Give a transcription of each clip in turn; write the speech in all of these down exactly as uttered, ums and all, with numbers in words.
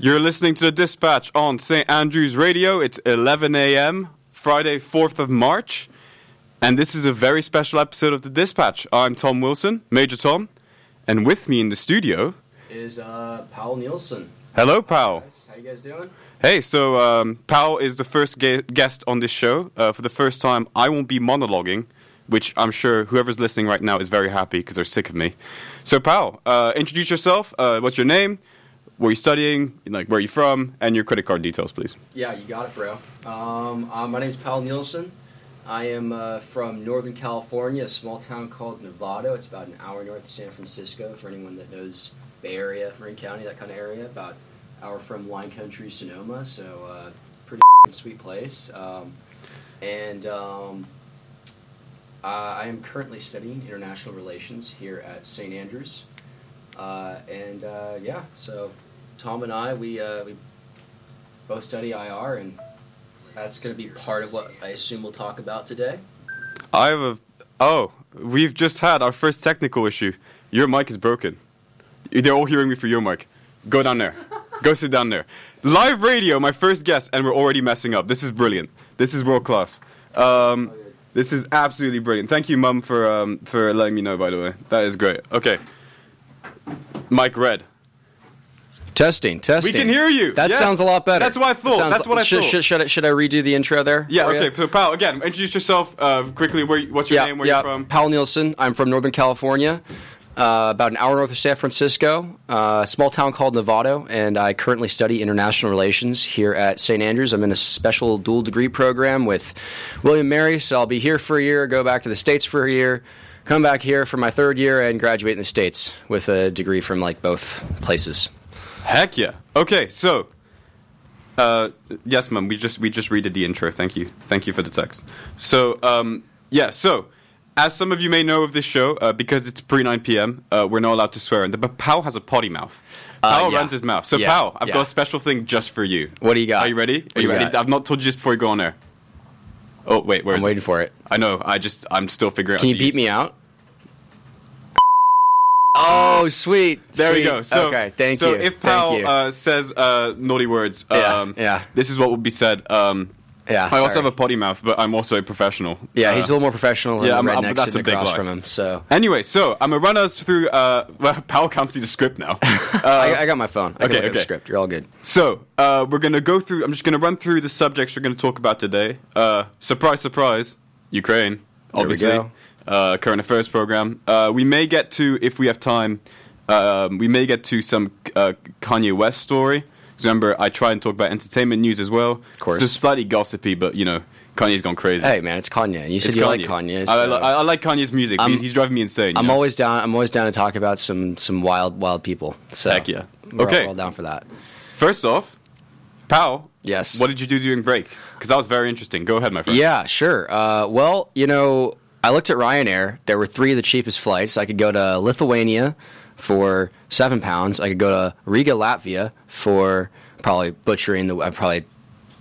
You're listening to The Dispatch on Saint Andrew's Radio. It's eleven a.m., Friday, fourth of March. And this is a very special episode of The Dispatch. I'm Tom Wilson, Major Tom. And with me in the studio is uh, Powell Nielsen. Hello, Powell. How you guys doing? Hey, so um, Powell is the first ga- guest on this show. Uh, for the first time, I won't be monologuing, which I'm sure whoever's listening right now is very happy because they're sick of me. So, Powell, uh, introduce yourself. Uh, what's your name? Were you studying? Like, where are you from? And your credit card details, please. Yeah, you got it, bro. Um, uh, my name is Powell Nielsen. I am uh, from Northern California, a small town called Novato. It's about an hour north of San Francisco, for anyone that knows Bay Area, Marin County, that kind of area. About an hour from wine country, Sonoma. So, uh, pretty sweet place. Um, and um, I am currently studying international relations here at Saint Andrews. Uh, and, uh, yeah, so... Tom and I, we uh, we both study I R, and that's going to be part of what I assume we'll talk about today. I have a... Oh, we've just had our first technical issue. Your mic is broken. They're all hearing me for your mic. Go down there. Go sit down there. Live radio, my first guest, and we're already messing up. This is brilliant. This is world class. Um, this is absolutely brilliant. Thank you, Mum, for, um, for letting me know, by the way. That is great. Okay. Mic red. Testing, testing. We can hear you. That yes. sounds a lot better. That's what I thought. That That's what I should, thought. Should, should, I, should I redo the intro there? Yeah, okay. You? So, Powell, again, introduce yourself uh, quickly. Where, what's your yeah, name? Where yeah. you from? Powell Nielsen. I'm from Northern California, uh, about an hour north of San Francisco, uh, a small town called Novato, and I currently study international relations here at Saint Andrews. I'm in a special dual degree program with William Mary, so I'll be here for a year, go back to the States for a year, come back here for my third year, and graduate in the States with a degree from, like, both places. Heck yeah. Okay, so, uh, yes, Mum, we just we just redid the intro. Thank you. Thank you for the text. So, um, yeah, so, as some of you may know of this show, uh, because it's pre nine p.m., uh, we're not allowed to swear. But Powell has a potty mouth. Powell uh, yeah. runs his mouth. So, yeah. Powell, I've yeah. got a special thing just for you. What do you got? Are you ready? What Are you, you ready? Got? I've not told you this before you go on air. Oh, wait, where I'm is it? I'm waiting for it. I know. I just, I'm still figuring out. Can you beat use. me out? Oh, sweet. There sweet. we go. So, okay, thank so you. So if Powell uh, says uh, naughty words, um, yeah, yeah. this is what will be said. Um, yeah, I sorry. also have a potty mouth, but I'm also a professional. Yeah, uh, he's a little more professional than yeah, the redneck sitting across from him. So. Anyway, so I'm going to run us through... Uh, well, Powell can't see the script now. Uh, I, I got my phone. I okay, can look okay. at the script. You're all good. So uh, we're going to go through... I'm just going to run through the subjects we're going to talk about today. Uh, surprise, surprise. Ukraine, obviously. There we go. Uh, current affairs program. Uh, we may get to, if we have time, um, we may get to some uh, Kanye West story. Remember, I try and talk about entertainment news as well. Of course. It's slightly gossipy, but, you know, Kanye's gone crazy. Hey, man, it's Kanye. You said it's you Kanye. like Kanye. So. I, I, I like Kanye's music. He's, he's driving me insane. I'm know? always down I'm always down to talk about some, some wild, wild people. So Heck yeah. We're okay. all, all down for that. First off, Powell. Yes. What did you do during break? Because that was very interesting. Go ahead, my friend. Yeah, sure. Uh, well, you know... I looked at Ryanair. There were three of the cheapest flights. I could go to Lithuania for seven pounds. I could go to Riga, Latvia for probably butchering the. I'm probably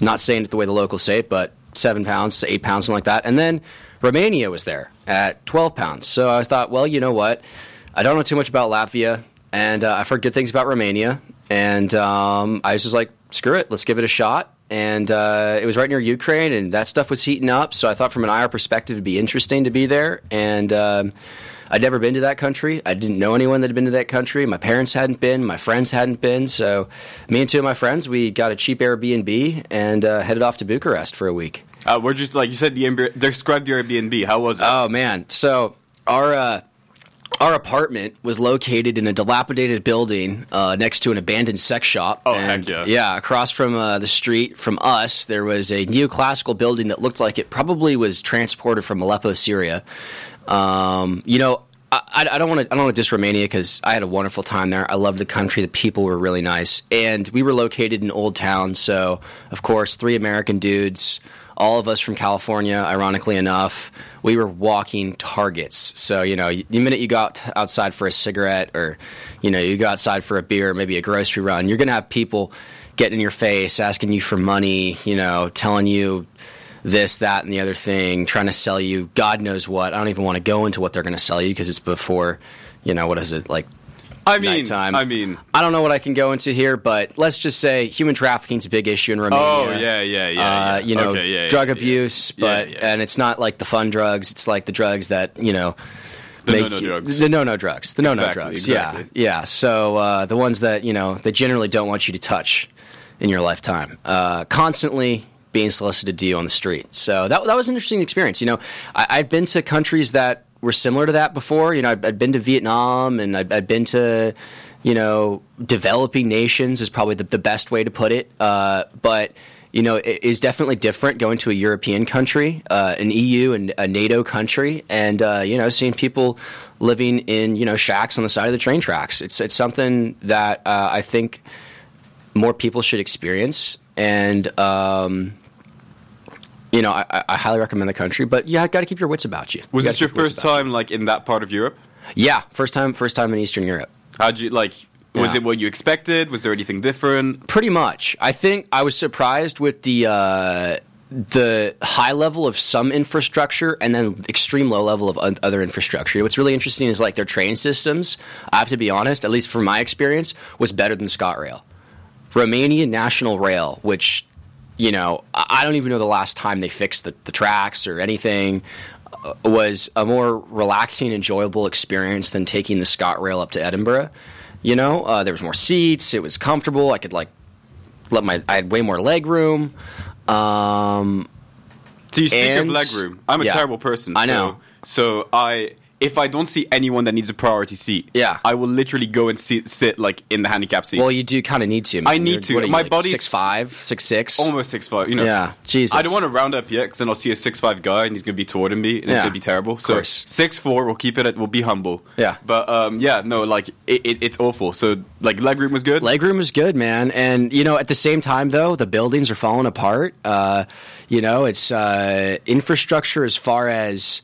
not saying it the way the locals say it, but seven pounds to eight pounds, something like that. And then Romania was there at twelve pounds. So I thought, well, you know what? I don't know too much about Latvia, and uh, I've heard good things about Romania. And um, I was just like, screw it, let's give it a shot. And uh, it was right near Ukraine, and that stuff was heating up. So I thought from an I R perspective, it'd be interesting to be there. And um, I'd never been to that country. I didn't know anyone that had been to that country. My parents hadn't been. My friends hadn't been. So me and two of my friends, we got a cheap Airbnb and uh, headed off to Bucharest for a week. Uh, we're just like you said, the describe the Airbnb. How was it? Oh, man. So our... Uh, Our apartment was located in a dilapidated building uh, next to an abandoned sex shop. Oh, and, heck yeah. Yeah, across from uh, the street from us, there was a neoclassical building that looked like it probably was transported from Aleppo, Syria. Um, you know, I, I don't want to I don't want to diss Romania because I had a wonderful time there. I loved the country. The people were really nice. And we were located in Old Town, so, of course, three American dudes... All of us from California, ironically enough, we were walking targets. So, you know, the minute you got outside for a cigarette or, you know, you go outside for a beer, maybe a grocery run, you're going to have people getting in your face, asking you for money, you know, telling you this, that, and the other thing, trying to sell you God knows what. I don't even want to go into what they're going to sell you because it's before, you know, what is it, like I mean, nighttime. I mean, I don't know what I can go into here, but let's just say human trafficking is a big issue in Romania. Oh yeah, yeah, yeah. Uh, yeah. You know, okay, yeah, drug yeah, abuse, yeah. but yeah, yeah. and it's not like the fun drugs; it's like the drugs that you know. The no-no drugs. The no-no drugs. The no-no exactly, drugs. Exactly. Yeah, yeah. So uh, the ones that you know they generally don't want you to touch in your lifetime. Uh, constantly being solicited to you on the street. So that that was an interesting experience. You know, I, I've been to countries that were similar to that before. You know, I've, I've been to Vietnam, and I've, I've been to, you know, developing nations is probably the, the best way to put it. Uh, but you know, it is definitely different going to a European country, uh, an E U and a NATO country, and uh, you know, seeing people living in you know shacks on the side of the train tracks. It's it's something that uh, I think more people should experience, and um, you know, I, I highly recommend the country. But yeah, got to keep your wits about you. Was you this your first time, like in that part of Europe? Yeah, first time, first time in Eastern Europe. How'd you like? Yeah. Was it what you expected? Was there anything different? Pretty much. I think I was surprised with the uh, the high level of some infrastructure and then extreme low level of un- other infrastructure. What's really interesting is like their train systems, I have to be honest, at least from my experience, was better than ScotRail. Romanian National Rail, which, you know, I don't even know the last time they fixed the, the tracks or anything, uh, was a more relaxing, enjoyable experience than taking the ScotRail up to Edinburgh. You know, uh, there was more seats. It was comfortable. I could like let my. I had way more leg room. Um, so you speak and, of leg room. I'm a yeah, terrible person. I know. So, so I, if I don't see anyone that needs a priority seat, yeah. I will literally go and sit, sit like in the handicap seat. Well, you do kind of need to. Man. I need You're, to. What are my you, body's like six five, six six, almost six five. You know. Yeah. Jesus. I don't want to round up yet, because then I'll see a six five guy and he's going to be taller than me, and yeah. it's going to be terrible. So six four, we'll keep it at. We'll be humble. Yeah. But um, yeah, no, like it, it, it's awful. So like legroom was good. Legroom was good, man. And you know, at the same time though, the buildings are falling apart. Uh, you know, it's uh, infrastructure as far as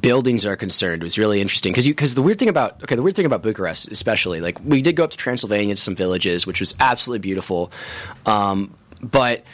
buildings are concerned was really interesting, because you because the weird thing about okay the weird thing about Bucharest especially, like we did go up to Transylvania to some villages, which was absolutely beautiful, um, but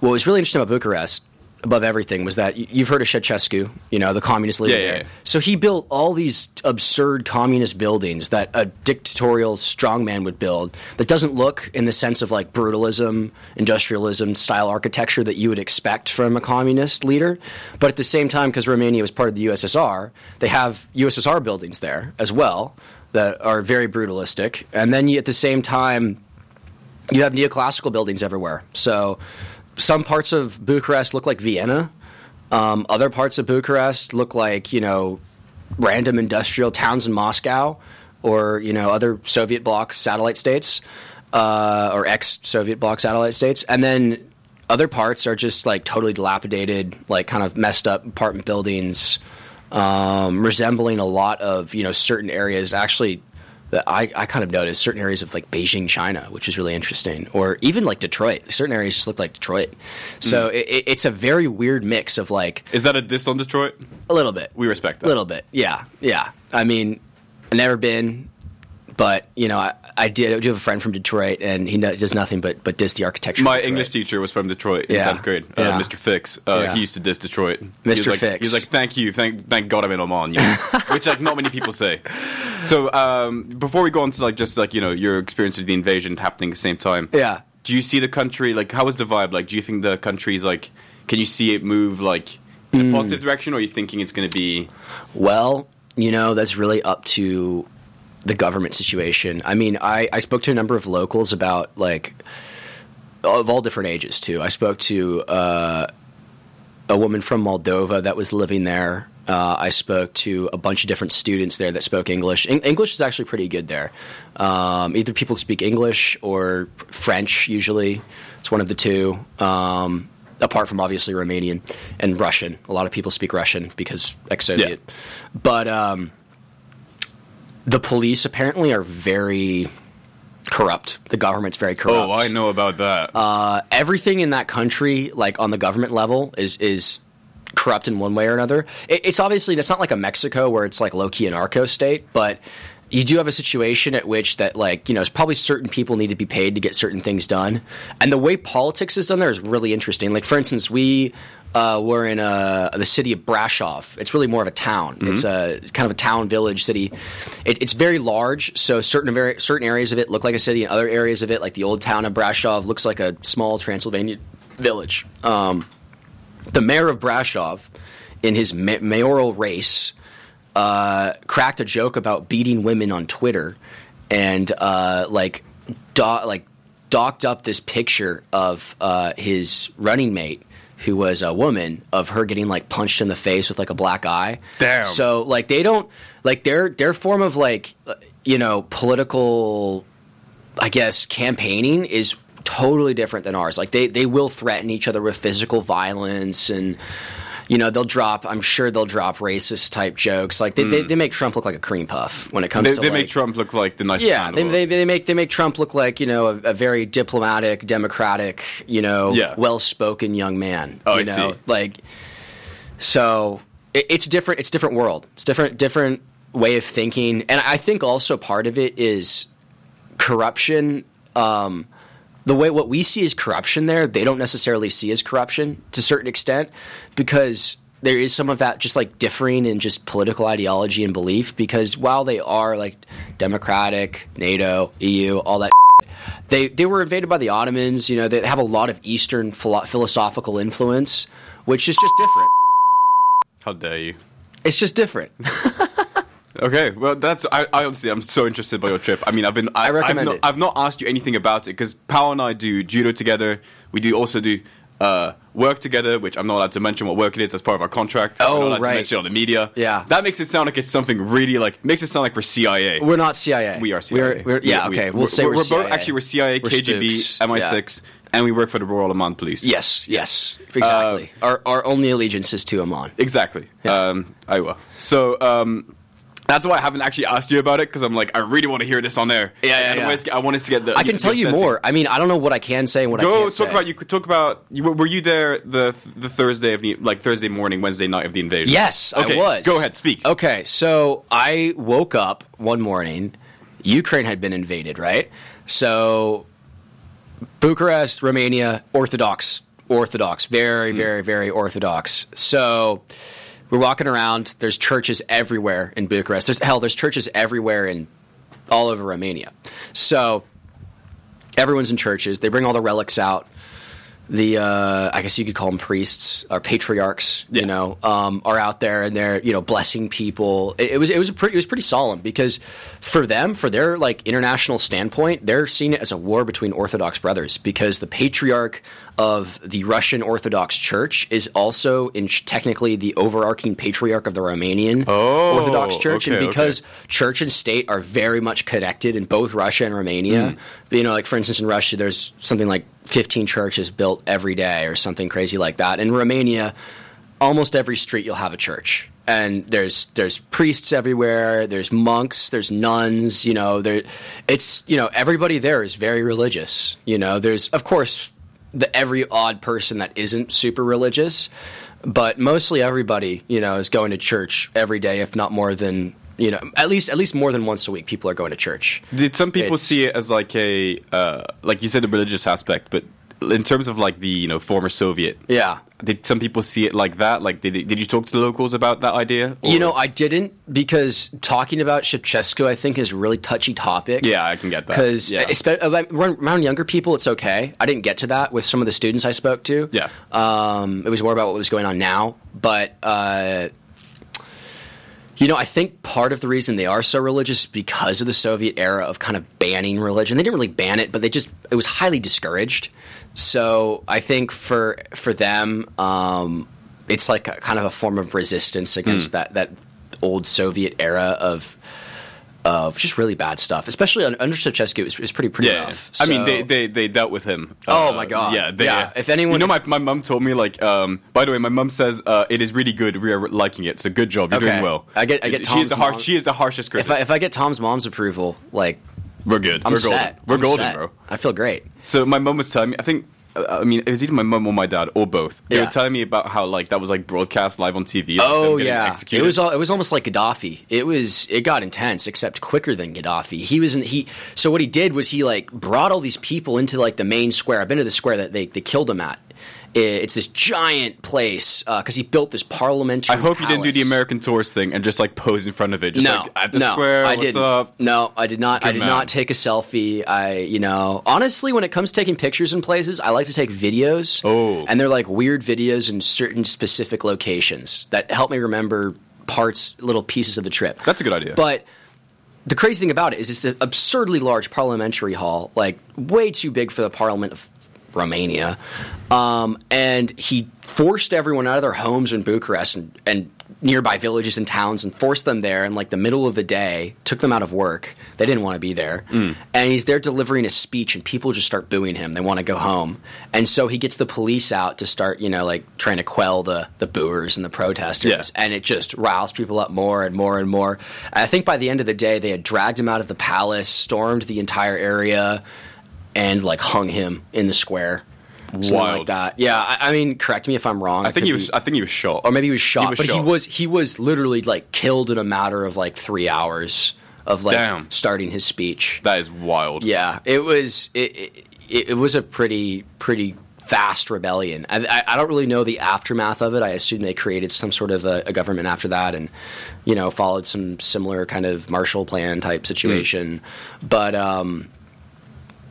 what was really interesting about Bucharest above everything was that you've heard of Ceausescu, you know, the communist leader. Yeah, yeah, yeah. So he built all these absurd communist buildings that a dictatorial strongman would build that doesn't look in the sense of like brutalism, industrialism style architecture that you would expect from a communist leader. But at the same time, because Romania was part of the U S S R, they have U S S R buildings there as well that are very brutalistic. And then you, at the same time, you have neoclassical buildings everywhere. So some parts of Bucharest look like Vienna. Um, other parts of Bucharest look like, you know, random industrial towns in Moscow, or, you know, other Soviet bloc satellite states, uh, or ex-Soviet bloc satellite states. And then other parts are just like totally dilapidated, like kind of messed up apartment buildings, um, resembling a lot of, you know, certain areas actually that I, I kind of noticed certain areas of like Beijing, China, which is really interesting, or even like Detroit. Certain areas just look like Detroit. So mm. it, it's a very weird mix of like. Is that a diss on Detroit? A little bit. We respect that. A little bit. Yeah. Yeah. I mean, I've never been, but you know, I, I did. I do have a friend from Detroit, and he no, does nothing but, but diss the architecture. My English teacher was from Detroit in tenth yeah. grade, uh, yeah. Mister Fix. Uh, yeah. He used to diss Detroit. Mister He was like, Fix. He's like, thank you, thank thank God I'm in Oman, you know? Which like not many people say. So um, before we go on to like just like you know your experience with the invasion happening at the same time, yeah. Do you see the country like how was the vibe? Like, do you think the country's like? Can you see it move like in mm. a positive direction, or are you thinking it's going to be? Well, you know, that's really up to the government situation. I mean, I, I spoke to a number of locals about, like, of all different ages, too. I spoke to uh, a woman from Moldova that was living there. Uh, I spoke to a bunch of different students there that spoke English. En- English is actually pretty good there. Um, either people speak English or French, usually. It's one of the two, um, apart from, obviously, Romanian and Russian. A lot of people speak Russian because ex-Soviet. Yeah. But um the police apparently are very corrupt. The government's very corrupt. Oh, I know about that. Uh, everything in that country, like on the government level, is is corrupt in one way or another. It, it's obviously it's not like a Mexico where it's like low key anarcho state, but you do have a situation at which that, like, you know, it's probably certain people need to be paid to get certain things done. And the way politics is done there is really interesting. Like, for instance, we uh, were in uh, the city of Brasov. It's really more of a town. Mm-hmm. It's a kind of a town, village, city. It, it's very large, so certain very, certain areas of it look like a city, and other areas of it, like the old town of Brasov, looks like a small Transylvania village. Um, the mayor of Brasov, in his ma- mayoral race... Uh, cracked a joke about beating women on Twitter, and uh, like, do- like docked up this picture of uh, his running mate, who was a woman, of her getting like punched in the face with like a black eye. Damn. So like they don't like their their form of like you know political, I guess, campaigning is totally different than ours. Like they they will threaten each other with physical violence and. You know, they'll drop – I'm sure they'll drop racist-type jokes. Like, they, mm. they they make Trump look like a cream puff when it comes they, to, They like, make Trump look like the nice yeah, they, they they make they make Trump look like, you know, a, a very diplomatic, democratic, you know, yeah. well-spoken young man. Oh, you I know? see. Like, so it, it's different. It's different world. It's different different way of thinking. And I think also part of it is corruption. Um, the way what we see as corruption there, they don't necessarily see as corruption to a certain extent, because there is some of that just like differing in just political ideology and belief, because while they are like democratic, NATO, E U, all that shit, they they were invaded by the Ottomans. You know, they have a lot of Eastern philo- philosophical influence, which is just different. How dare you? It's just different. Okay, well, that's I, I honestly I'm so interested by your trip. I mean, I've been I, I recommend I've not, it. I've not asked you anything about it because Powell and I do judo together. We do also do uh, work together, which I'm not allowed to mention what work it is. That's part of our contract. Oh, I'm not allowed right. to mention it on the media. Yeah, that makes it sound like it's something really like makes it sound like we're C I A. We're not C I A. We are C I A. We're, we're, yeah, we, okay. We'll we're, say we're, we're C I A. Both actually we're C I A, we're K G B, spooks. M I six, yeah. And we work for the Royal Oman Police. Yes, yes, exactly. Uh, our our only allegiance is to Oman. Exactly. Yeah. Um, Iowa. So. Um, That's why I haven't actually asked you about it, because I'm like, I really want to hear this on there. Yeah, yeah, yeah. I want us to get the... I can tell you more. I mean, I don't know what I can say and what I can't say. Go talk about... You could talk about... You, were you there the the Thursday of the... Like, Thursday morning, Wednesday night of the invasion? Yes, I was. Go ahead, speak. Okay, so I woke up one morning. Ukraine had been invaded, right? So, Bucharest, Romania, Orthodox. Orthodox. Very, very, very Orthodox. So... We're walking around. There's churches everywhere in Bucharest. There's hell. There's churches everywhere in all over Romania. So everyone's in churches. They bring all the relics out. The uh, I guess you could call them priests or patriarchs. Yeah. You know, um, are out there and they're you know blessing people. It, it was it was a pretty it was pretty solemn because for them, for their like international standpoint, they're seeing it as a war between Orthodox brothers because the patriarch of the Russian Orthodox Church is also in ch- technically the overarching patriarch of the Romanian oh, Orthodox Church. Okay, and because okay. church and state are very much connected in both Russia and Romania, mm. you know, like for instance, in Russia, there's something like fifteen churches built every day or something crazy like that. In Romania, almost every street you'll have a church. And there's there's priests everywhere. There's monks. There's nuns. You know, there it's you know everybody there is very religious. You know, there's of course. The every odd person that isn't super religious, but mostly everybody, you know, is going to church every day, if not more than, you know, at least at least more than once a week. People are going to church. Did some people it's, see it as like a, uh, like you said, the religious aspect, but in terms of like the, you know, former Soviet, yeah, did some people see it like that? Like, did did you talk to the locals about that idea? Or? You know, I didn't because talking about Ceausescu, I think, is a really touchy topic. Yeah, I can get that. Because yeah. around younger people, it's okay. I didn't get to that with some of the students I spoke to. Yeah, um, it was more about what was going on now. But uh, you know, I think part of the reason they are so religious is because of the Soviet era of kind of banning religion. They didn't really ban it, but they just it was highly discouraged. So I think for for them, um, it's like a, kind of a form of resistance against mm. that, that old Soviet era of of just really bad stuff. Especially under Ceausescu, it was, it was pretty pretty yeah, rough. Yeah. So, I mean, they, they, they dealt with him. Oh uh, my god! Yeah, they, yeah. If anyone, you know, my my mom told me like. Um, by the way, my mom says uh, it is really good. We are liking it. So good job. You're okay. doing well. I get I get. Tom's she is the har- mom. She is the harshest critic. If I, if I get Tom's mom's approval, like. We're good. I'm We're set. golden. We're I'm golden, set. bro. I feel great. So my mom was telling me, I think I mean, it was either my mum or my dad or both. They yeah. were telling me about how like that was like broadcast live on T V. Like, oh yeah, executed. It was all, it was almost like Gaddafi. It was it got intense, except quicker than Gaddafi. He was in, he so what he did was he like brought all these people into like the main square. I've been to the square that they they killed him at. It's this giant place because uh, he built this parliamentary. I hope palace. You didn't do the American tourist thing and just like pose in front of it. Just no, like, at the no, square, I what's didn't. Up? No, I did not. Good I did man. Not take a selfie. I, you know, honestly, when it comes to taking pictures in places, I like to take videos. Oh, and they're like weird videos in certain specific locations that help me remember parts, little pieces of the trip. That's a good idea. But the crazy thing about it is, it's an absurdly large parliamentary hall, like way too big for the Parliament of Romania, um, and he forced everyone out of their homes in Bucharest and, and nearby villages and towns and forced them there in like the middle of the day, took them out of work. They didn't want to be there. Mm. And he's there delivering a speech and people just start booing him. They want to go home. And so he gets the police out to start, you know, like trying to quell the, the booers and the protesters. Yeah. And it just riles people up more and more and more. And I think by the end of the day, they had dragged him out of the palace, stormed the entire area, and like hung him in the square. Something wild. Like that. Yeah, I, I mean, correct me if I'm wrong. I think he was be, I think he was shot. Or maybe he was shot, he was but shot. he was he was literally like killed in a matter of like three hours of like Damn. starting his speech. That is wild. Yeah, it was it it, it was a pretty pretty fast rebellion. I, I I don't really know the aftermath of it. I assume they created some sort of a, a government after that and you know, followed some similar kind of Marshall Plan type situation. Mm. But um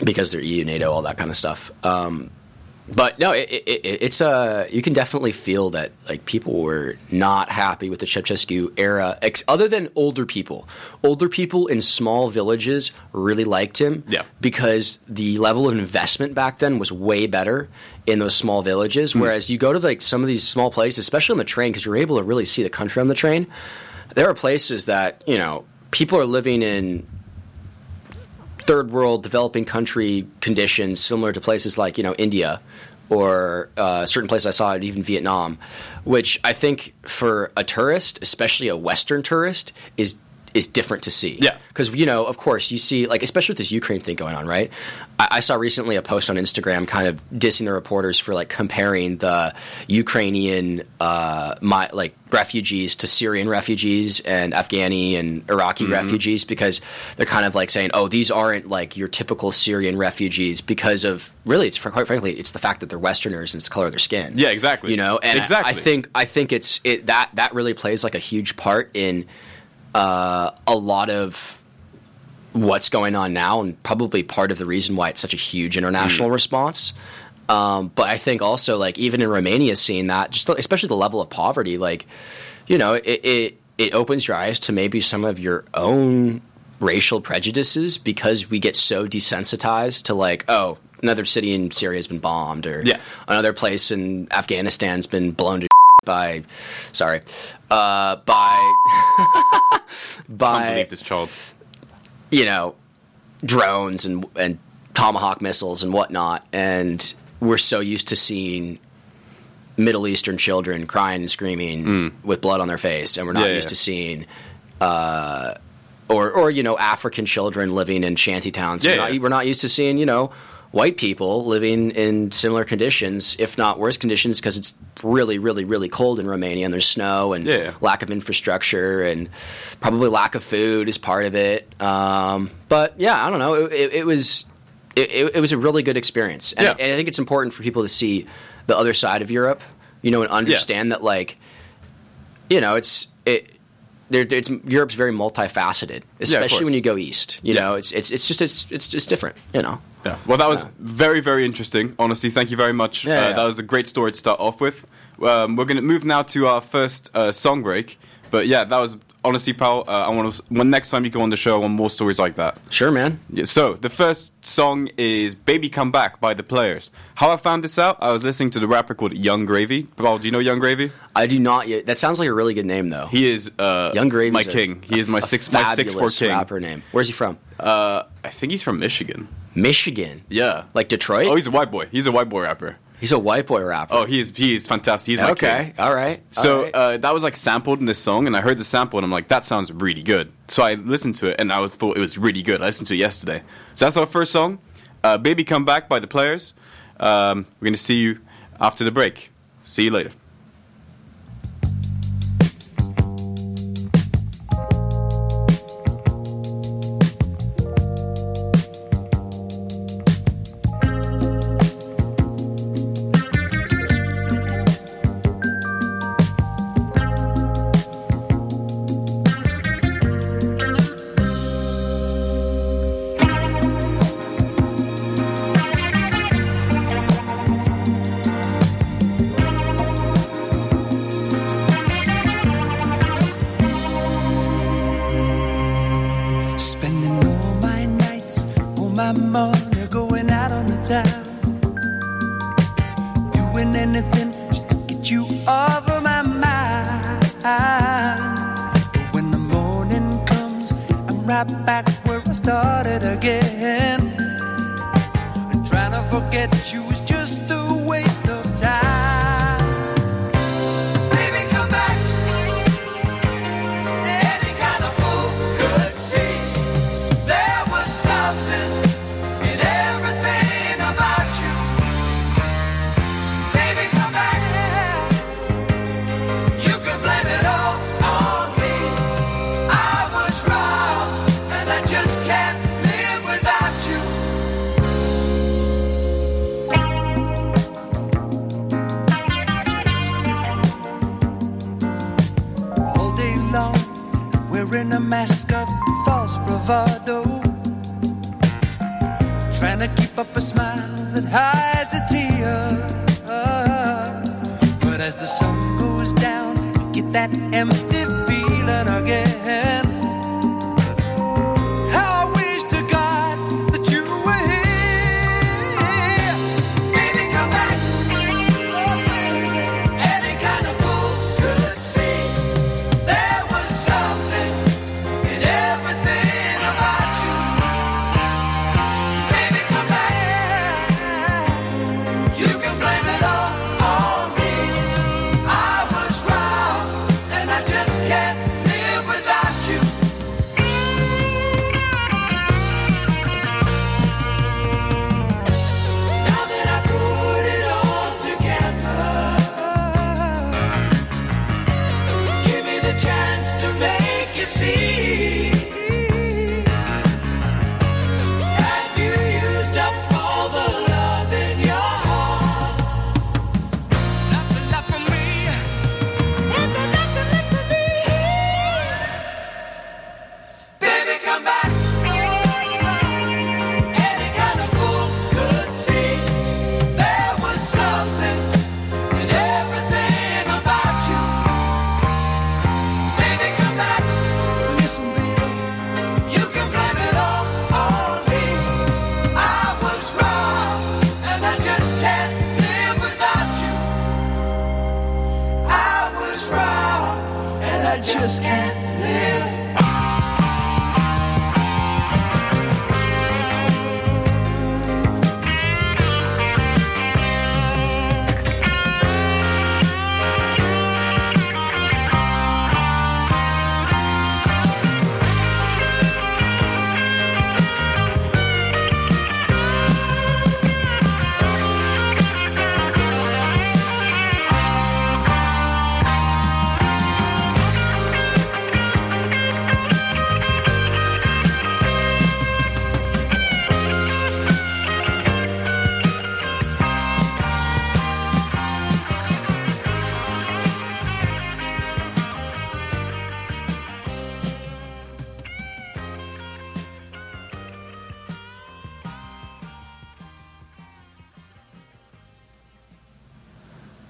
because they're E U, NATO, all that kind of stuff. Um, but no, it, it, it, it's a you can definitely feel that like people were not happy with the Ceausescu era, ex- other than older people. Older people in small villages really liked him yeah. because the level of investment back then was way better in those small villages. Mm. Whereas you go to like some of these small places, especially on the train, because you're able to really see the country on the train. There are places that you know people are living in. Third world developing country conditions similar to places like, you know, India or uh, certain places I saw, even Vietnam, which I think for a tourist, especially a Western tourist, is is different to see. Yeah. Because, you know, of course, you see, like, especially with this Ukraine thing going on, right? I, I saw recently a post on Instagram kind of dissing the reporters for, like, comparing the Ukrainian, uh, my, like, refugees to Syrian refugees and Afghani and Iraqi mm-hmm. refugees because they're kind of, like, saying, oh, these aren't, like, your typical Syrian refugees because of, really, it's quite frankly, it's the fact that they're Westerners and it's the color of their skin. Yeah, exactly. You know? And exactly. I, I think I think it's it, that that really plays, like, a huge part in Uh, a lot of what's going on now and probably part of the reason why it's such a huge international mm. response. Um, but I think also, like, even in Romania, seeing that, just especially the level of poverty, like, you know, it, it, it opens your eyes to maybe some of your own racial prejudices because we get so desensitized to, like, oh, another city in Syria has been bombed or yeah. another place in Afghanistan has been blown to by, sorry, uh, by, by, I can't believe this child. You know, drones and, and Tomahawk missiles and whatnot. And we're so used to seeing Middle Eastern children crying and screaming mm. with blood on their face. And we're not yeah, used yeah. to seeing, uh, or, or, you know, African children living in shanty towns. Yeah, we're, not, yeah. we're not used to seeing, you know, white people living in similar conditions, if not worse conditions, because it's really, really, really cold in Romania and there's snow and yeah. lack of infrastructure and probably lack of food is part of it. Um, but yeah, I don't know. It, it, it was it, it was a really good experience. And, yeah. and I think it's important for people to see the other side of Europe, you know, and understand yeah. that, like, you know, it's it, there, it's Europe's very multifaceted, especially yeah, when you go east. You yeah. know, it's it's it's just it's it's just different, you know. Yeah. Well, that was very, very interesting. Honestly, thank you very much. Yeah, uh, yeah. That was a great story to start off with. Um, we're going to move now to our first uh, song break. But yeah, that was honestly, pal. Uh, I want to. When next time you go on the show, I want more stories like that. Sure, man. Yeah, so the first song is "Baby Come Back" by The Players. How I found this out? I was listening to the rapper called Young Gravy. Pal, do you know Young Gravy? I do not yet. That sounds like a really good name, though. He is uh, Young Gravy. My king. He a, is my six. My six four king. Rapper name. Where's he from? Uh, I think he's from Michigan. Michigan? Yeah. Like Detroit? Oh, he's a white boy. He's a white boy rapper. He's a white boy rapper. Oh, he's he's fantastic. He's my okay. Kid. All right. All so right. Uh, that was like sampled in this song, and I heard the sample, and I'm like, that sounds really good. So I listened to it, and I was, thought it was really good. I listened to it yesterday. So that's our first song, uh, "Baby Come Back" by The Players. Um, we're going to see you after the break. See you later.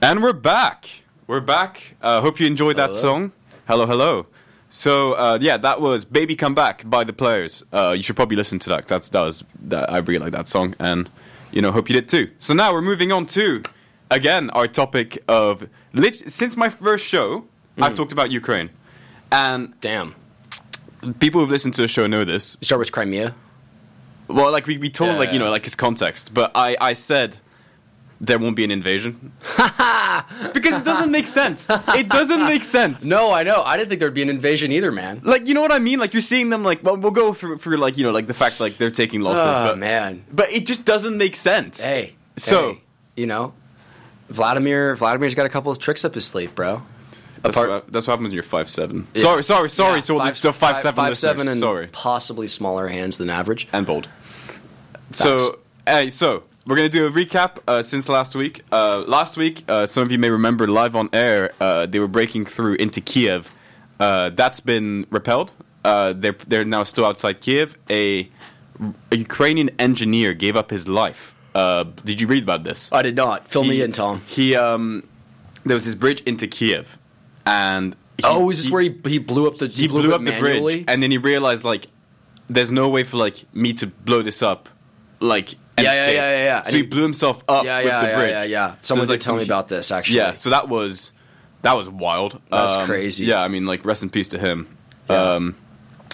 And we're back. We're back. Uh, hope you enjoyed that hello. song. Hello, hello. So, uh, yeah, that was Baby Come Back by The Players. Uh, you should probably listen to that. That's, that was, that, I really like that song. And, you know, hope you did too. So now we're moving on to, again, our topic of... Lit- since my first show, mm. I've talked about Ukraine. And... Damn. People who've listened to the show know this. Start with Crimea? Well, like, we, we told, yeah, like, you know, like, his context. But I, I said... There won't be an invasion. Because it doesn't make sense. It doesn't make sense. No, I know. I didn't think there'd be an invasion either, man. Like, you know what I mean? Like, you're seeing them, like, well, we'll go for, for like, you know, like, the fact, like, they're taking losses. Oh, but, man. But it just doesn't make sense. Hey. So hey, you know, Vladimir Vladimir's got a couple of tricks up his sleeve, bro. That's, Apart- what, that's what happens when you're five seven. Yeah. Sorry, sorry, sorry. Yeah, so we'll five, do five, five, seven five, seven and sorry. Possibly smaller hands than average and bold. Facts. So hey, so we're gonna do a recap uh, since last week. Uh, last week, uh, some of you may remember live on air, uh, they were breaking through into Kyiv. Uh, that's been repelled. Uh, they're they're now still outside Kyiv. A, a Ukrainian engineer gave up his life. Uh, did you read about this? I did not. Fill he, me in, Tom. He um, there was this bridge into Kyiv, and he, oh, is this he, where he he blew up the he, he blew, blew up the bridge, and then he realized like there's no way for like me to blow this up, like. Yeah, yeah, yeah, yeah, yeah. So he, he blew himself up yeah, with yeah, the bridge. Yeah, yeah, yeah. Someone so like, did tell me about this, actually. Yeah, so that was that was wild. That's um, crazy. Yeah, I mean, like, rest in peace to him. Yeah. Um,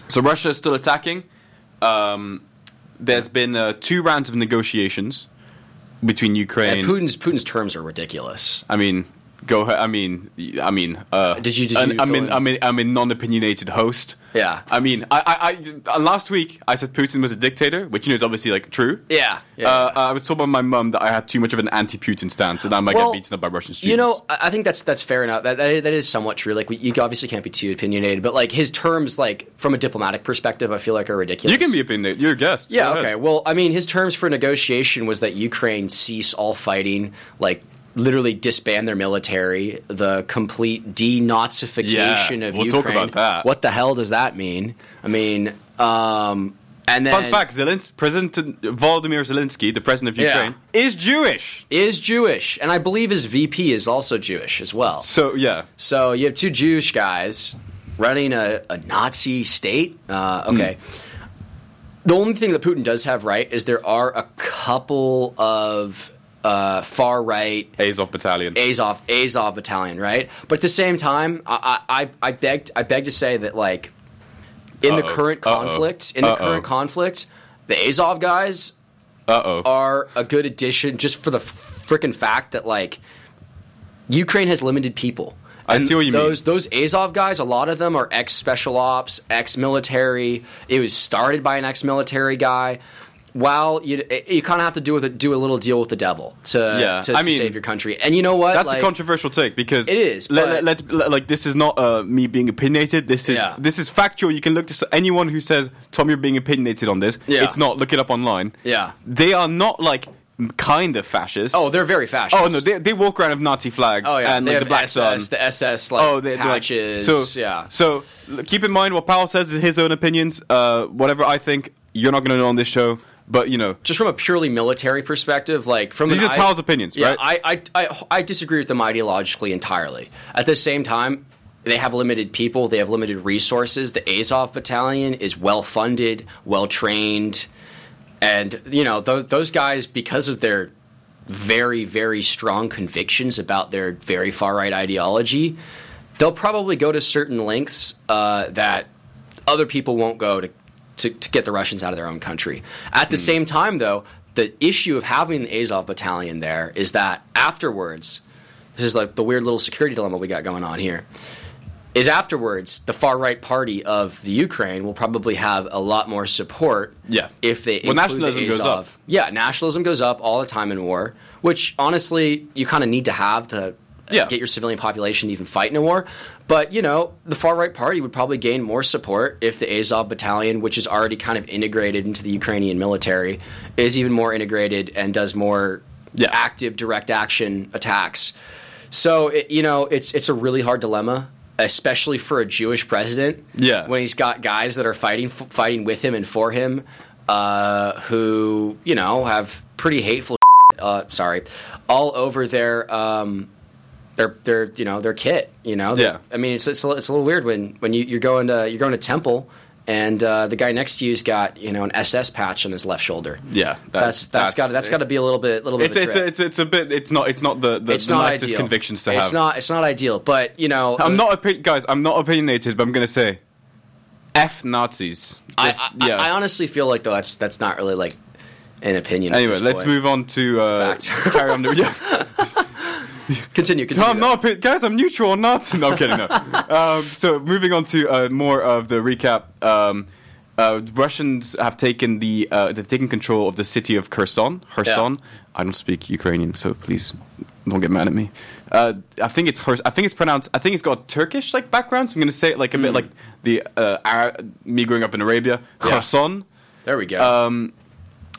so Russia is still attacking. Um, there's been uh, two rounds of negotiations between Ukraine. And Putin's Putin's terms are ridiculous. I mean, go. I mean, I mean. Uh, did you? Did you? I'm in. I'm in. I'm a non-opinionated host. Yeah. I mean, I, I, I. Last week I said Putin was a dictator, which you know is obviously like true. Yeah. yeah. Uh, I was told by my mum that I had too much of an anti-Putin stance, and I might well, get beaten up by Russian students. You know, I think that's that's fair enough. That that, that is somewhat true. Like, we, you obviously can't be too opinionated, but like his terms, like from a diplomatic perspective, I feel like are ridiculous. You can be opinionated. You're a guest. Yeah. Go okay. Ahead. Well, I mean, his terms for negotiation was that Ukraine cease all fighting, like. Literally disband their military, the complete denazification yeah, of we'll Ukraine. We'll talk about that. What the hell does that mean? I mean, um, and then... Fun fact, Zelensky, President Volodymyr Zelensky, the president of Ukraine, yeah. is Jewish. Is Jewish. And I believe his V P is also Jewish as well. So, yeah. So, you have two Jewish guys running a, a Nazi state. Uh, okay. Mm. The only thing that Putin does have right is there are a couple of... Uh, far right Azov Battalion, Azov Azov Battalion, right? But at the same time, I I, I begged I beg to say that like in Uh-oh. the current conflict, Uh-oh. in the Uh-oh. current conflict, the Azov guys Uh-oh. are a good addition, just for the freaking fact that like Ukraine has limited people. And I see what you those, mean. Those Azov guys, a lot of them are ex-special ops, ex-military. It was started by an ex-military guy. While you you kind of have to do with it, do a little deal with the devil to yeah, to, to I mean, save your country, and you know what? That's like, a controversial take because it is. But let, let's let, like this is not uh, me being opinionated. This is yeah. this is factual. You can look to anyone who says Tom, you're being opinionated on this. Yeah. It's not. Look it up online. Yeah, they are not like kind of fascist. Oh, they're very fascist. Oh no, they they walk around with Nazi flags. Oh yeah, and they like, have the black S S, sun. The S S like oh, they, patches. Like, so yeah, so keep in mind what Powell says is his own opinions. Uh, whatever I think, you're not going to know on this show. But, you know... Just from a purely military perspective, like... from These an, are Powell's I, opinions, yeah, right? I, I, I, I disagree with them ideologically entirely. At the same time, they have limited people. They have limited resources. The Azov Battalion is well-funded, well-trained. And, you know, th- those guys, because of their very, very strong convictions about their very far-right ideology, they'll probably go to certain lengths uh, that other people won't go to... To, to get the Russians out of their own country. At the mm. same time, though, the issue of having the Azov Battalion there is that afterwards, this is like the weird little security dilemma we got going on here, is afterwards the far-right party of the Ukraine will probably have a lot more support yeah. if they well, include nationalism the Azov. Goes up. Yeah, nationalism goes up all the time in war, which, honestly, you kind of need to have to yeah. get your civilian population to even fight in a war. But, you know, the far-right party would probably gain more support if the Azov Battalion, which is already kind of integrated into the Ukrainian military, is even more integrated and does more yeah. active direct action attacks. So, it, you know, it's it's a really hard dilemma, especially for a Jewish president yeah. when he's got guys that are fighting f- fighting with him and for him uh, who, you know, have pretty hateful uh, sorry, all over their... Um, They're, they're, you know, their kit, you know. Yeah. I mean, it's it's a, it's a little weird when, when you, you're going to you're going to temple, and uh, the guy next to you's got you know an S S patch on his left shoulder. Yeah, that's that's got that's got to be a little bit little it's, bit. It's a, it's it's a bit it's not it's not the, the, it's the not nicest ideal. Convictions to it's have. It's not it's not ideal, but you know. I'm not opi- guys. I'm not opinionated, but I'm going to say, F Nazis. This, I, I, yeah. I honestly feel like though that's that's not really like an opinion. Anyway, let's boy. move on to uh, carry on. To, yeah. Continue, continue. No, I'm not, guys, I'm neutral on Nazi. No, I'm kidding, no. um, so, moving on to uh, more of the recap. Um, Uh, Russians have taken the uh, they've taken control of the city of Kherson. Kherson. Yeah. I don't speak Ukrainian, so please don't get mad at me. Uh, I think it's Khers- I think it's pronounced. I think it's got Turkish like background. So I'm going to say it like a mm. bit like the uh, Arab, me growing up in Arabia. Kherson. Yeah. There we go. Um,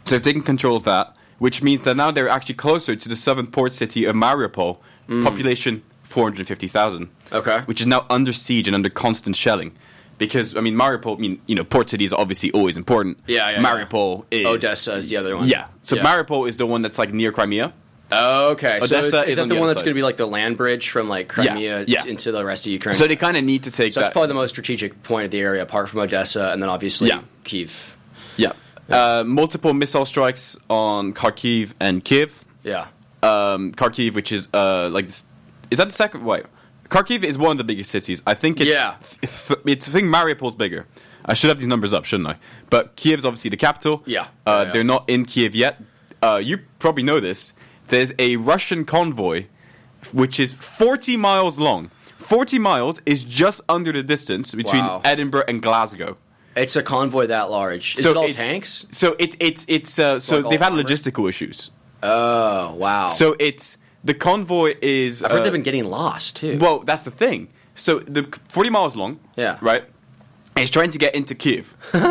so they've taken control of that, which means that now they're actually closer to the southern port city of Mariupol. Mm. Population four hundred fifty thousand. Okay. Which is now under siege and under constant shelling. Because, I mean, Mariupol, I mean, you know, port cities are obviously always important. Yeah, yeah. Mariupol yeah. is... Odessa is the other one. Yeah. So yeah. Mariupol is the one that's, like, near Crimea. Oh, okay. Odessa so is, is, is that on the, the one that's going to be, like, the land bridge from, like, Crimea yeah. Yeah. T- into the rest of Ukraine? So they kind of need to take so that... So that's probably the most strategic point of the area, apart from Odessa, and then obviously yeah. Kyiv. Yeah. yeah. Uh, multiple missile strikes on Kharkiv and Kyiv. Yeah. Um, Kharkiv, which is, uh, like... This, is that the second... Wait... Kharkiv is one of the biggest cities. I think it's... Yeah. Th- it's I think Mariupol's bigger. I should have these numbers up, shouldn't I? But Kiev's obviously the capital. Yeah. Uh, yeah, yeah. They're not in Kyiv yet. Uh, you probably know this. There's a Russian convoy, which is forty miles long. forty miles is just under the distance between wow. Edinburgh and Glasgow. It's a convoy that large. Is so it all it's, tanks? So it's it's it's uh, so like they've had armored? Logistical issues. Oh, wow. So it's... The convoy is... I've heard uh, they've been getting lost, too. Well, that's the thing. So, the forty miles long, yeah, right? And it's trying to get into Kyiv.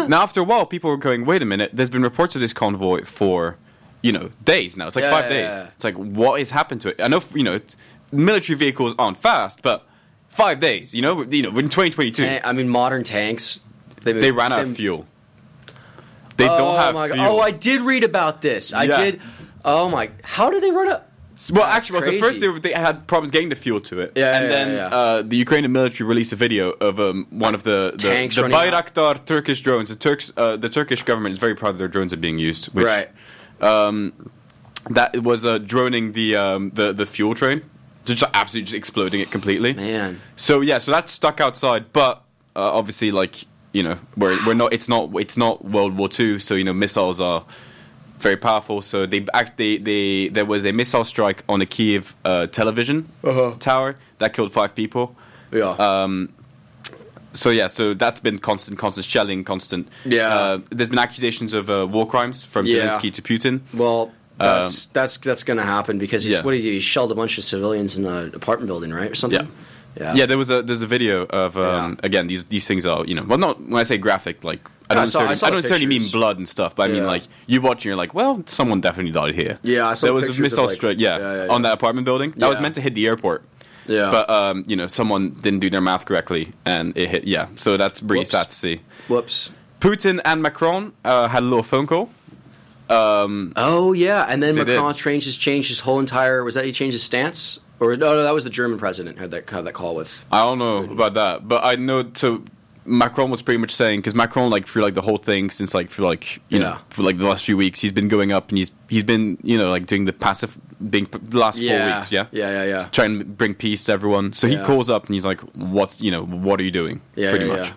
Now, after a while, people were going, wait a minute, there's been reports of this convoy for, you know, days now. It's like yeah, five yeah, days. Yeah. It's like, what has happened to it? I know, you know, it's, military vehicles aren't fast, but five days, you know, you know, in twenty twenty-two. And, I mean, modern tanks... They, they ran out they, of fuel. They oh, don't have my fuel. Oh, I did read about this. I yeah. did... Oh, my... How do they run out... Well, That's actually, well, so first they, they had problems getting the fuel to it, yeah, and yeah, then yeah, yeah. Uh, the Ukrainian military released a video of um, one of the the, the, the Bayraktar out. Turkish drones. The Turks, uh, the Turkish government is very proud that their drones are being used. Which, right. Um, that was uh, droning the um, the the fuel train, just absolutely just exploding it completely. Man. So yeah, so that's stuck outside, but uh, obviously, like you know, we're we're not. It's not. It's not World War Two. So you know, missiles are. Very powerful. So they, act, they they there was a missile strike on a Kyiv uh, television uh-huh. tower that killed five people. Yeah. Um, so yeah, so that's been constant, constant shelling, constant. Yeah. Uh, there's been accusations of uh, war crimes from Zelensky yeah. to Putin. Well, that's uh, that's that's going to happen because he's yeah. what did he, he shelled a bunch of civilians in an apartment building, right, or something. Yeah. Yeah. yeah, there was a there's a video of um, yeah. again these these things are you know well not when I say graphic like I don't I saw, necessarily, I I don't necessarily mean blood and stuff but yeah. I mean like you watch and you're like well someone definitely died here yeah I saw there was a missile like, strike yeah, yeah, yeah on that apartment building that yeah. was meant to hit the airport yeah but um you know someone didn't do their math correctly and it hit yeah so that's pretty sad to see. Whoops. Putin and Macron uh, had a little phone call. Um, oh yeah, and then Macron changed his changed his whole entire was that he changed his stance. Or no, no, that was the German president who had that, had that call with. I don't know Putin. About that, but I know. So Macron was pretty much saying because Macron, like for like the whole thing since like for like you yeah. know for like the last few weeks, he's been going up and he's he's been you know like doing the passive being the last yeah. four weeks, yeah, yeah, yeah, yeah, so trying to bring peace to everyone. So yeah. he calls up and he's like, "What's you know what are you doing?" Yeah, pretty yeah, much. Yeah.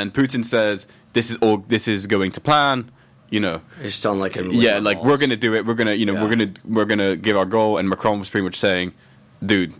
And Putin says, "This is all. This is going to plan." You know, it's sound like him. Yeah, like balls. We're gonna do it. We're gonna you know yeah. we're gonna we're gonna give our goal. And Macron was pretty much saying. Dude,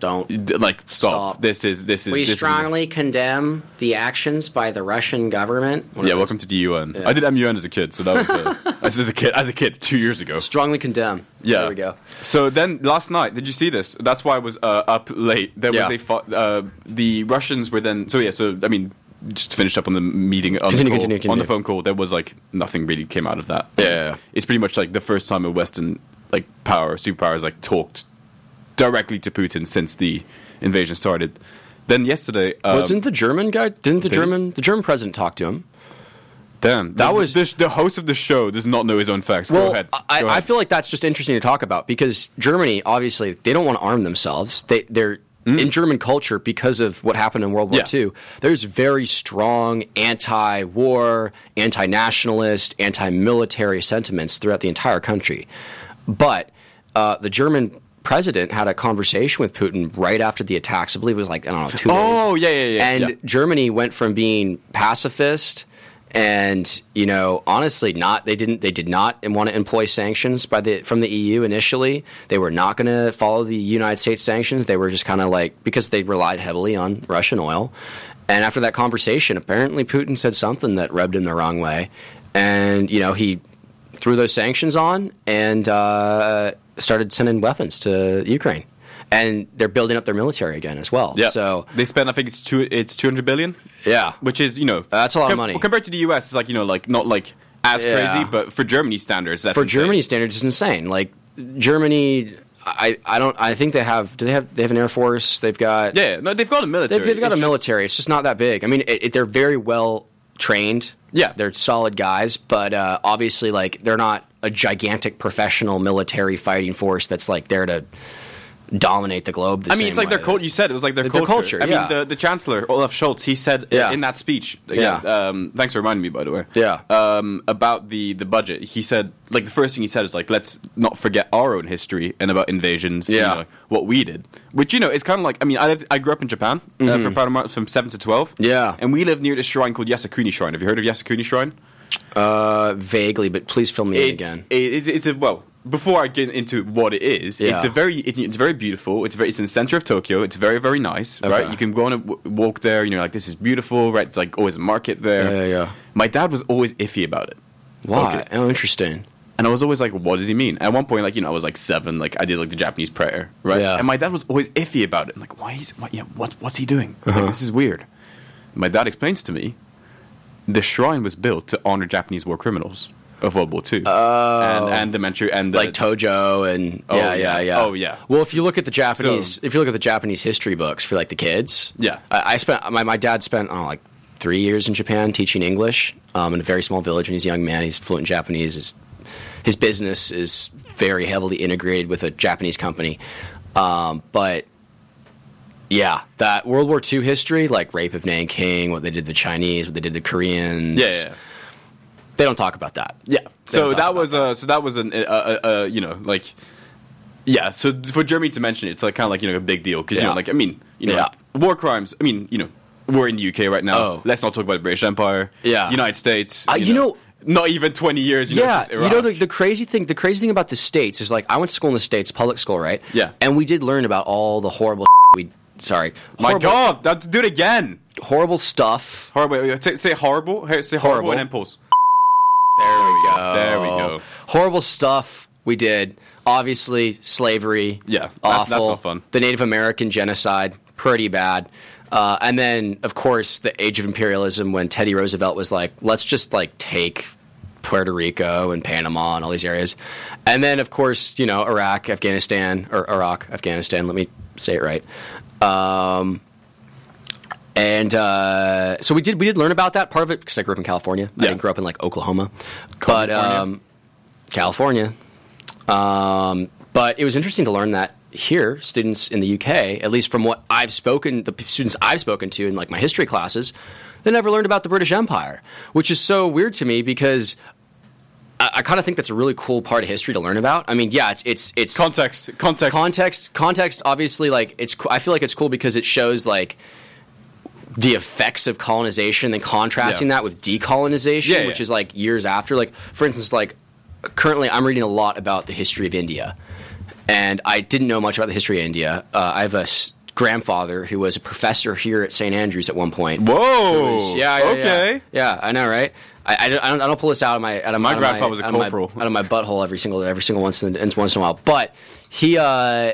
don't d- like stop. stop. This is this is. We this strongly is... condemn the actions by the Russian government. One yeah, welcome to the U N. Yeah. I did M U N as a kid, so that was a, as a kid as a kid two years ago. Strongly condemn. Yeah, there we go. So then last night, did you see this? That's why I was uh, up late. There was yeah. a fu- uh, the Russians were then. So yeah, so I mean, just finished up on the meeting on, continue, the, call, continue, continue. on the phone call. There was like nothing really came out of that. Yeah, yeah, yeah. It's pretty much like the first time a Western like power superpowers like talked. Directly to Putin since the invasion started. Then yesterday, um, wasn't the German guy? Didn't the German the German president talk to him? Damn, that the, was the, the host of the show does not know his own facts. Well, Go ahead. Go I, ahead. I feel like that's just interesting to talk about because Germany, obviously, they don't want to arm themselves. They they're mm. in German culture because of what happened in World War yeah. Two. There's very strong anti-war, anti-nationalist, anti-military sentiments throughout the entire country. But uh, the German president had a conversation with Putin right after the attacks. I believe it was like, I don't know, two days. Oh, yeah, yeah, yeah. And yeah. Germany went from being pacifist and, you know, honestly not, they didn't, they did not want to employ sanctions by the, from the E U initially. They were not going to follow the United States sanctions. They were just kind of like, because they relied heavily on Russian oil. And after that conversation, apparently Putin said something that rubbed him the wrong way. And, you know, he threw those sanctions on and uh, started sending weapons to Ukraine. And they're building up their military again as well. Yeah. So they spent, I think it's two, it's two hundred billion. Yeah, which is, you know, that's a lot com- of money compared to the U S. It's like, you know, like not like as yeah. crazy, but for Germany standards, that's for insane. Germany standards, it's insane. Like Germany, I, I don't, I think they have. Do they have? They have an air force. They've got. Yeah, no, they've got a military. They've, they've got it's a just, military. It's just not that big. I mean, it, it, they're very well trained. Yeah, they're solid guys, but uh, obviously, like they're not a gigantic professional military fighting force that's like there to dominate the globe. The I mean, same it's like way. Their culture. You said it was like their, their culture. culture. I yeah. mean, the, the Chancellor Olaf Scholz, he said yeah. in that speech. Again, yeah. Um, thanks for reminding me, by the way. Yeah. Um, about the the budget, he said like the first thing he said is like, let's not forget our own history and about invasions. Yeah. You know, what we did, which you know, it's kind of like I mean, I lived, I grew up in Japan mm-hmm. uh, from, Panama, from seven to twelve. Yeah. And we lived near this shrine called Yasukuni Shrine. Have you heard of Yasukuni Shrine? Uh, vaguely, but please fill me in again. It, it's it's a well. Before I get into what it is, yeah. it's a very it, it's very beautiful. It's very it's in the center of Tokyo. It's very very nice, okay. right? You can go on a w- walk there. You know, like this is beautiful, right? It's like always a market there. Yeah, yeah. yeah. My dad was always iffy about it. Why? Okay. Oh, interesting. And I was always like, what does he mean? At one point, like you know, I was like seven. Like I did like the Japanese prayer, right? Yeah. And my dad was always iffy about it. I'm like, why is why, yeah? What what's he doing? Uh-huh. Like, this is weird. My dad explains to me, the shrine was built to honor Japanese war criminals of World War Two. Oh. And, and the Manchu... And the, like Tojo and... Oh, yeah, yeah, yeah. Oh, yeah. Well, if you look at the Japanese... So, if you look at the Japanese history books for, like, the kids... Yeah. I, I spent... My, my dad spent, I don't know, like, three years in Japan teaching English um, in a very small village when he's a young man. He's fluent in Japanese. His, his business is very heavily integrated with a Japanese company. Um, but... Yeah, that World War Two history, like rape of Nanking, what they did to the Chinese, what they did to the Koreans. Yeah, yeah, yeah. They don't talk about that. Yeah. So that was a, so that was an, uh, uh, uh, you know, like, yeah. So for Germany to mention it, it's like kind of like, you know, a big deal because, yeah. you know, like, I mean, you know, yeah. like, war crimes. I mean, you know, we're in the U K right now. Oh. Let's not talk about the British Empire. Yeah. United States. You, uh, you know, know, not even twenty years. You yeah. Know, you know, the, the crazy thing, the crazy thing about the States is like, I went to school in the States, public school, right? Yeah. And we did learn about all the horrible we Sorry. Horrible. My God, let's do it again. Horrible stuff. Horrible. Say, say horrible. Say horrible, horrible. And then pause. There we go. There we go. Horrible stuff we did. Obviously, slavery. Yeah, that's, awful. That's not fun. The Native American genocide, pretty bad. Uh, and then, of course, the Age of Imperialism when Teddy Roosevelt was like, let's just like take Puerto Rico and Panama and all these areas. And then, of course, you know, Iraq, Afghanistan, or Iraq, Afghanistan. Let me say it right. Um, and, uh, so we did, we did learn about that part of it because I grew up in California. Yeah. I didn't grow up in like Oklahoma, California. but, um, California. Um, but it was interesting to learn that here, students in the U K, at least from what I've spoken, the students I've spoken to in like my history classes, they never learned about the British Empire, which is so weird to me because I kind of think that's a really cool part of history to learn about. I mean, yeah, it's it's it's context, context, context, context. Obviously, like it's. I feel like it's cool because it shows like the effects of colonization and contrasting yeah. that with decolonization, yeah, yeah. which is like years after. Like for instance, like currently, I'm reading a lot about the history of India, and I didn't know much about the history of India. Uh, I have a grandfather who was a professor here at Saint Andrews at one point. Whoa! Was, yeah, yeah, okay. Yeah, yeah, I know, right? I, I, don't, I don't pull this out of my out of my, my grandpa was a corporal out of my butthole every single every single once in once in a while. But he uh,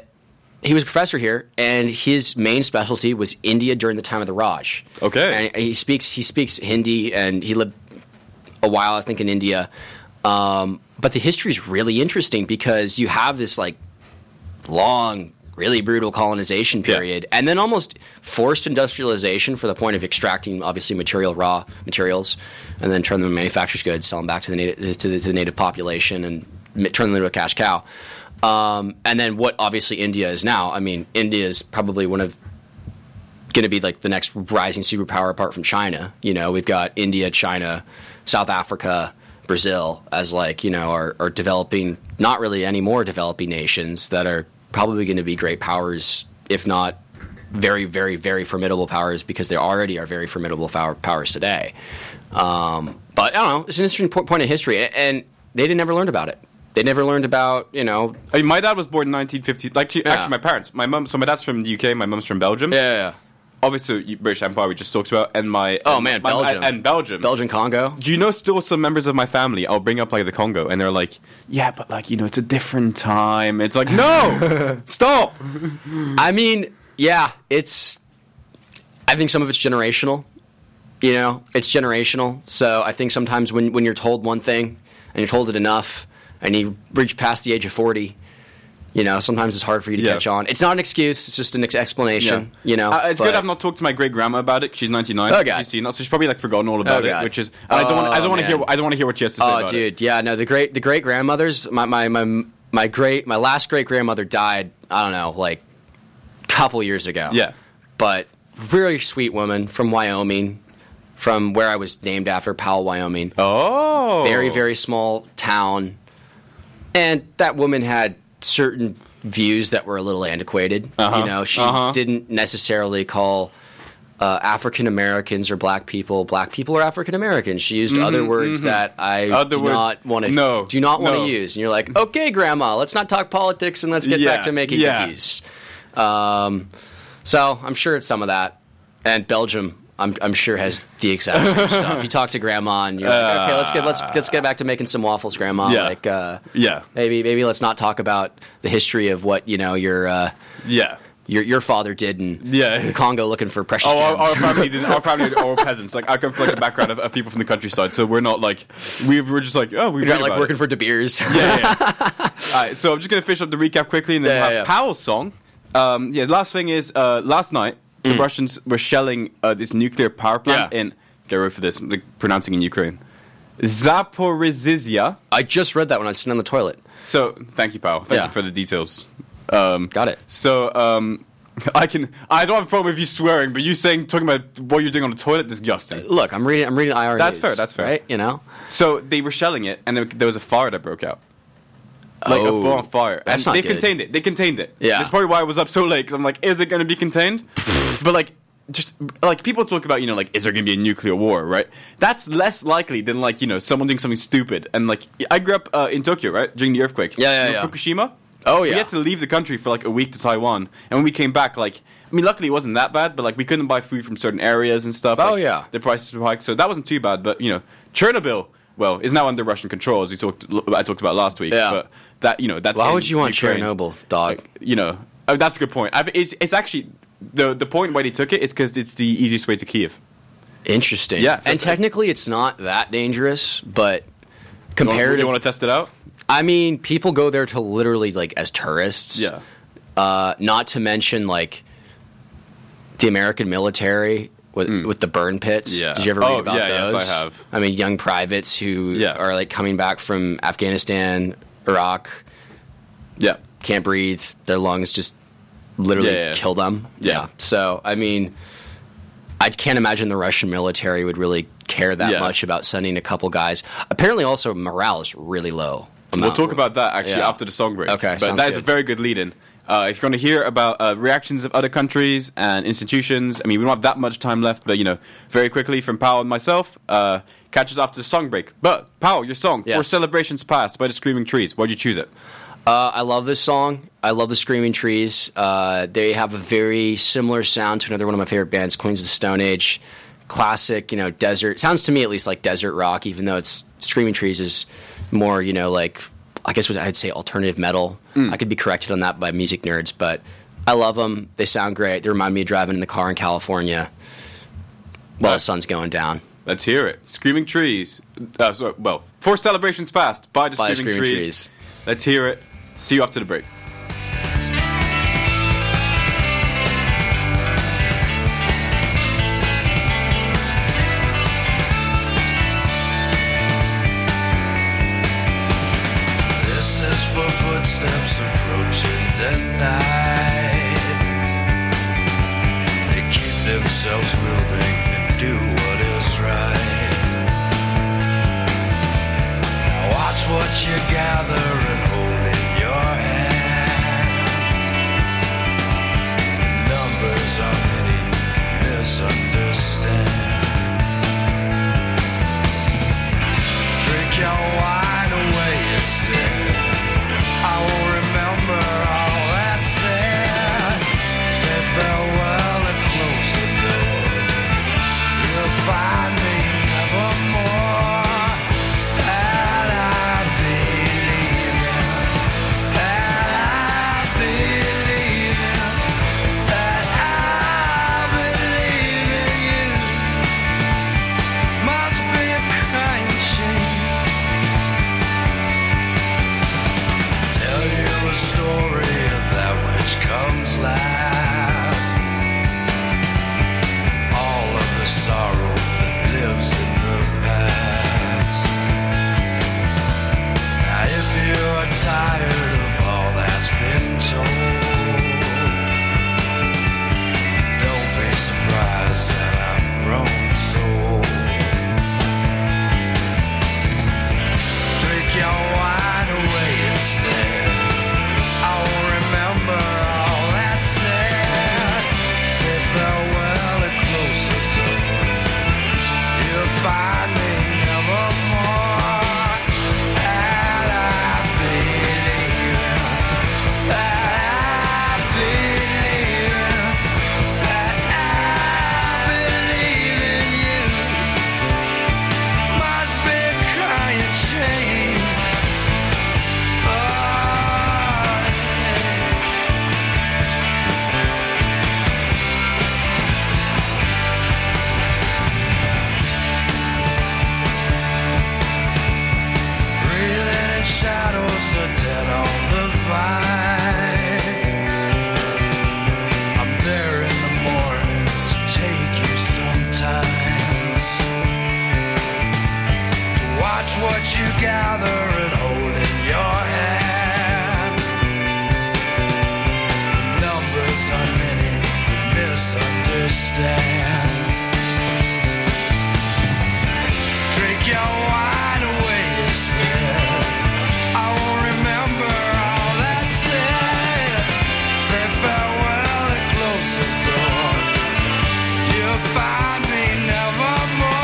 he was a professor here, and his main specialty was India during the time of the Raj. Okay, and he speaks he speaks Hindi, and he lived a while I think in India. Um, but the history is really interesting because you have this like long, really brutal colonization period, yeah. and then almost forced industrialization for the point of extracting, obviously, material raw materials, and then turn them into manufactured goods, sell them back to the native to the, to the native population, and turn them into a cash cow. Um, and then what, obviously, India is now. I mean, India is probably one of going to be like the next rising superpower apart from China. You know, we've got India, China, South Africa, Brazil as like you know are, are developing, not really anymore developing nations that are probably going to be great powers, if not very, very, very formidable powers, because they already are very formidable powers today. Um, but I don't know. It's an interesting point in history, and they didn't ever learn about it. They never learned about, you know. I mean, my dad was born in nineteen fifty. Like, actually, yeah. actually my parents, my mum. So my dad's from the U K. My mum's from Belgium. Yeah. yeah, yeah. obviously British Empire we just talked about, and my oh and, man, my, Belgium and Belgium, Belgium, Congo. Do you know still some members of my family? I'll bring up like the Congo, and they're like, yeah, but like you know, it's a different time. It's like no, stop. I mean, yeah, it's. I think some of it's generational. You know, it's generational. So I think sometimes when when you're told one thing and you're told it enough, and you reach past the age of forty. You know, sometimes it's hard for you to yeah. catch on. It's not an excuse. It's just an ex- explanation, yeah. you know. Uh, it's but... good I've not talked to my great-grandma about it. She's ninety-nine. Oh, God. She's seen it, so she's probably, like, forgotten all about oh, it, which is... Oh, I don't want I don't want to hear I don't want to hear what she has to say oh, about dude. it. Oh, dude, yeah. No, the great the great-grandmothers, my my, my my great my last great-grandmother died, I don't know, like, a couple years ago. Yeah. But very sweet woman from Wyoming, from where I was named after, Powell, Wyoming. Oh! Very, very small town. And that woman had... certain views that were a little antiquated. Uh-huh. You know, she uh-huh. didn't necessarily call uh, African Americans or black people black people or African Americans. She used mm-hmm, other words mm-hmm. that I other do, words, not wanna, no, do not want to no. use. And you're like, okay, Grandma, let's not talk politics and let's get yeah, back to making yeah. cookies. Um, so I'm sure it's some of that. And Belgium, I'm, I'm sure has the exact same stuff. You talk to Grandma and you're like, okay, let's get let's let's get back to making some waffles, Grandma. Yeah. Like, uh, yeah. Maybe maybe let's not talk about the history of what you know your uh, yeah your your father did in yeah. Congo looking for precious gems. Oh, our, our family did our family all peasants. Like I come from like a background of, of people from the countryside, so we're not like we we're just like oh we we're not like working it. for De Beers. Yeah. yeah. All right, so I'm just gonna finish up the recap quickly and then yeah, have yeah. Powell's song. Um, yeah. Last thing is uh, last night. The mm. Russians were shelling uh, this nuclear power plant yeah. in... Get ready for this. I'm like, pronouncing in Ukraine. Zaporizhzhia. I just read that when I was sitting on the toilet. So, thank you, pal. Thank yeah. you for the details. Um, Got it. So, um, I can... I don't have a problem with you swearing, but you saying... Talking about what you're doing on the toilet, disgusting. Look, I'm reading I'm reading I R N As. That's fair, that's fair. Right, you know? So, they were shelling it, and there was a fire that broke out. Like oh, a full on fire. That's and not they good. contained it. They contained it. Yeah. That's probably why I was up so late, because I'm like, is it going to be contained? But like, just like people talk about, you know, like, is there going to be a nuclear war, right? That's less likely than like, you know, someone doing something stupid. And like, I grew up uh, in Tokyo, right? During the earthquake. Yeah, yeah, you know, yeah. Fukushima. Oh, yeah. We had to leave the country for like a week to Taiwan. And when we came back, like, I mean, luckily it wasn't that bad, but like, we couldn't buy food from certain areas and stuff. Oh, like, yeah. The prices were hiked. So that wasn't too bad. But, you know, Chernobyl, well, is now under Russian control, as we talked, I talked about last week. Yeah. But, That you know, that's why would you want Ukraine. Chernobyl, dog? Like, you know, oh, that's a good point. I've, it's it's actually the the point why they took it is because it's the easiest way to Kyiv. Interesting. Yeah, and technically it's not that dangerous, but compared, you want to test it out? I mean, people go there to literally like as tourists. Yeah. Uh, not to mention like the American military. With, mm. with the burn pits. Yeah. Did you ever read oh, about yeah, those? Yes, I have. I mean, young privates who yeah. are like coming back from Afghanistan, Iraq, yeah, can't breathe. Their lungs just literally yeah, yeah. kill them. Yeah. yeah. So, I mean, I can't imagine the Russian military would really care that yeah. much about sending a couple guys. Apparently, also, morale is really low. We'll talk about that, actually, yeah. after the song break. Okay, But that good. is a very good lead-in. Uh, if you're going to hear about uh, reactions of other countries and institutions, I mean, we don't have that much time left, but, you know, very quickly from Powell and myself, uh, catch us after the song break. But, Powell, your song, yes. For Celebrations Past by the Screaming Trees. Why'd you choose it? Uh, I love this song. I love the Screaming Trees. Uh, they have a very similar sound to another one of my favorite bands, Queens of the Stone Age. Classic, you know, desert. Sounds to me at least like desert rock, even though it's Screaming Trees is more, you know, like... I guess I'd say alternative metal. Mm. I could be corrected on that by music nerds, but I love them. They sound great. They remind me of driving in the car in California while right. the sun's going down. Let's hear it. Screaming Trees. Uh, sorry, well, For Celebrations Past by the by Screaming, Screaming trees. trees. Let's hear it. See you after the break. Farewell and close the Watch what you gather and hold in your hand. The numbers are many, but misunderstand. Drink your wine away instead. I won't remember all that's said. Say farewell and close the door. You'll find me never more.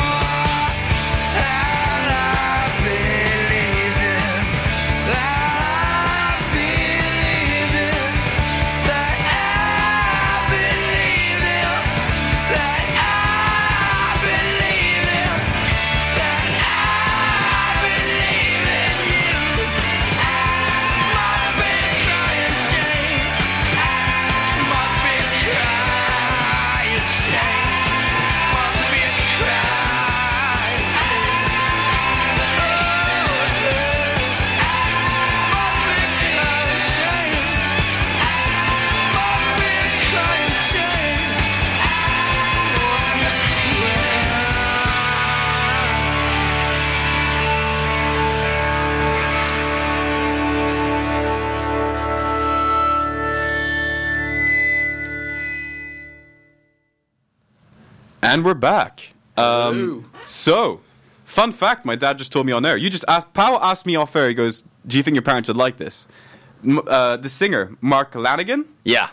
And we're back. Um, so, fun fact, my dad just told me on air. You just asked, Powell asked me off air, he goes, do you think your parents would like this? M- uh, the singer, Mark Lanigan? Yeah.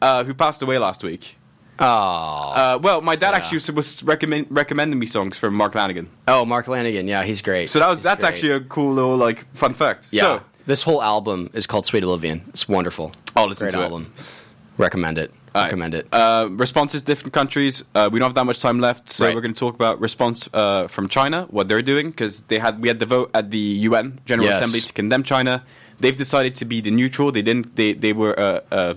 Uh, who passed away last week. Oh. Uh, well, my dad yeah. actually was, was recommend, recommending me songs from Mark Lanigan. Oh, Mark Lanigan, yeah, he's great. So that was he's that's great. Actually a cool little, like, fun fact. Yeah. So, this whole album is called Sweet Oblivion. It's wonderful. I'll listen great to album. It. Recommend it. All recommend right. it. Uh, responses different countries. Uh, we don't have that much time left, so right. we're going to talk about response uh, from China, what they're doing, because they had we had the vote at the U N General yes. Assembly to condemn China. They've decided to be the neutral. They didn't. They they were uh, uh,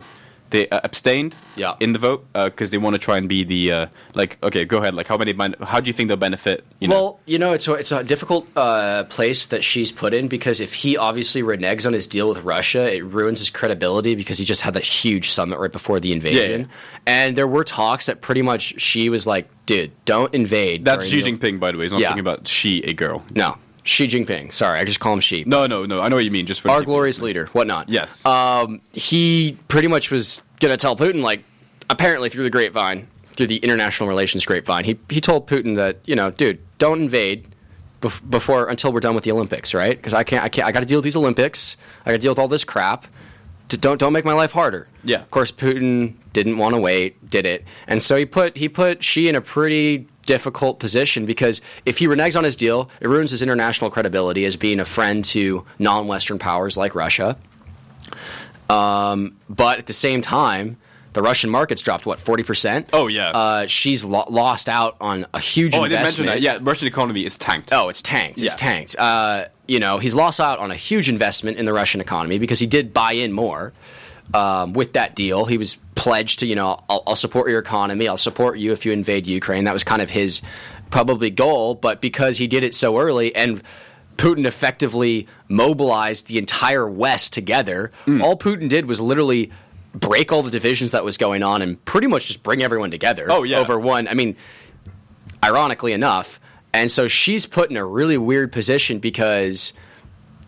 they uh, abstained yeah. in the vote because uh, they want to try and be the uh, like. Okay, go ahead. Like, how many? How do you think they'll benefit? You well, know? you know, it's a, it's a difficult uh, place that Xi's put in because if he obviously reneges on his deal with Russia, it ruins his credibility because he just had that huge summit right before the invasion, yeah, yeah. and there were talks that pretty much Xi was like, "Dude, don't invade." That's Xi Jinping, deal. By the way. He's not yeah. talking about Xi, a girl. No. Xi Jinping. Sorry, I just call him Xi. No, no, no. I know what you mean. Just for our glorious leader, whatnot. Yes. Um, he pretty much was gonna tell Putin, like, apparently through the grapevine, through the international relations grapevine, he he told Putin that, you know, dude, don't invade bef- before until we're done with the Olympics, right? Because I can't, I can't, I got to deal with these Olympics. I got to deal with all this crap. To, don't don't make my life harder. Yeah. Of course, Putin didn't want to wait, did it, and so he put he put Xi in a pretty difficult position because if he reneges on his deal, it ruins his international credibility as being a friend to non-Western powers like Russia. Um, but at the same time, the Russian market's dropped, what, forty percent? Oh, yeah. Uh, she's lo- lost out on a huge oh, investment. I didn't mention that. Yeah, Russian economy is tanked. Oh, it's tanked. Yeah. It's tanked. Uh, you know, he's lost out on a huge investment in the Russian economy because he did buy in more. Um, with that deal, he was pledged to, you know, I'll, I'll support your economy. I'll support you if you invade Ukraine. That was kind of his probably goal. But because he did it so early and Putin effectively mobilized the entire West together, mm. all Putin did was literally break all the divisions that was going on and pretty much just bring everyone together oh, yeah. over one. I mean, ironically enough. And so she's put in a really weird position because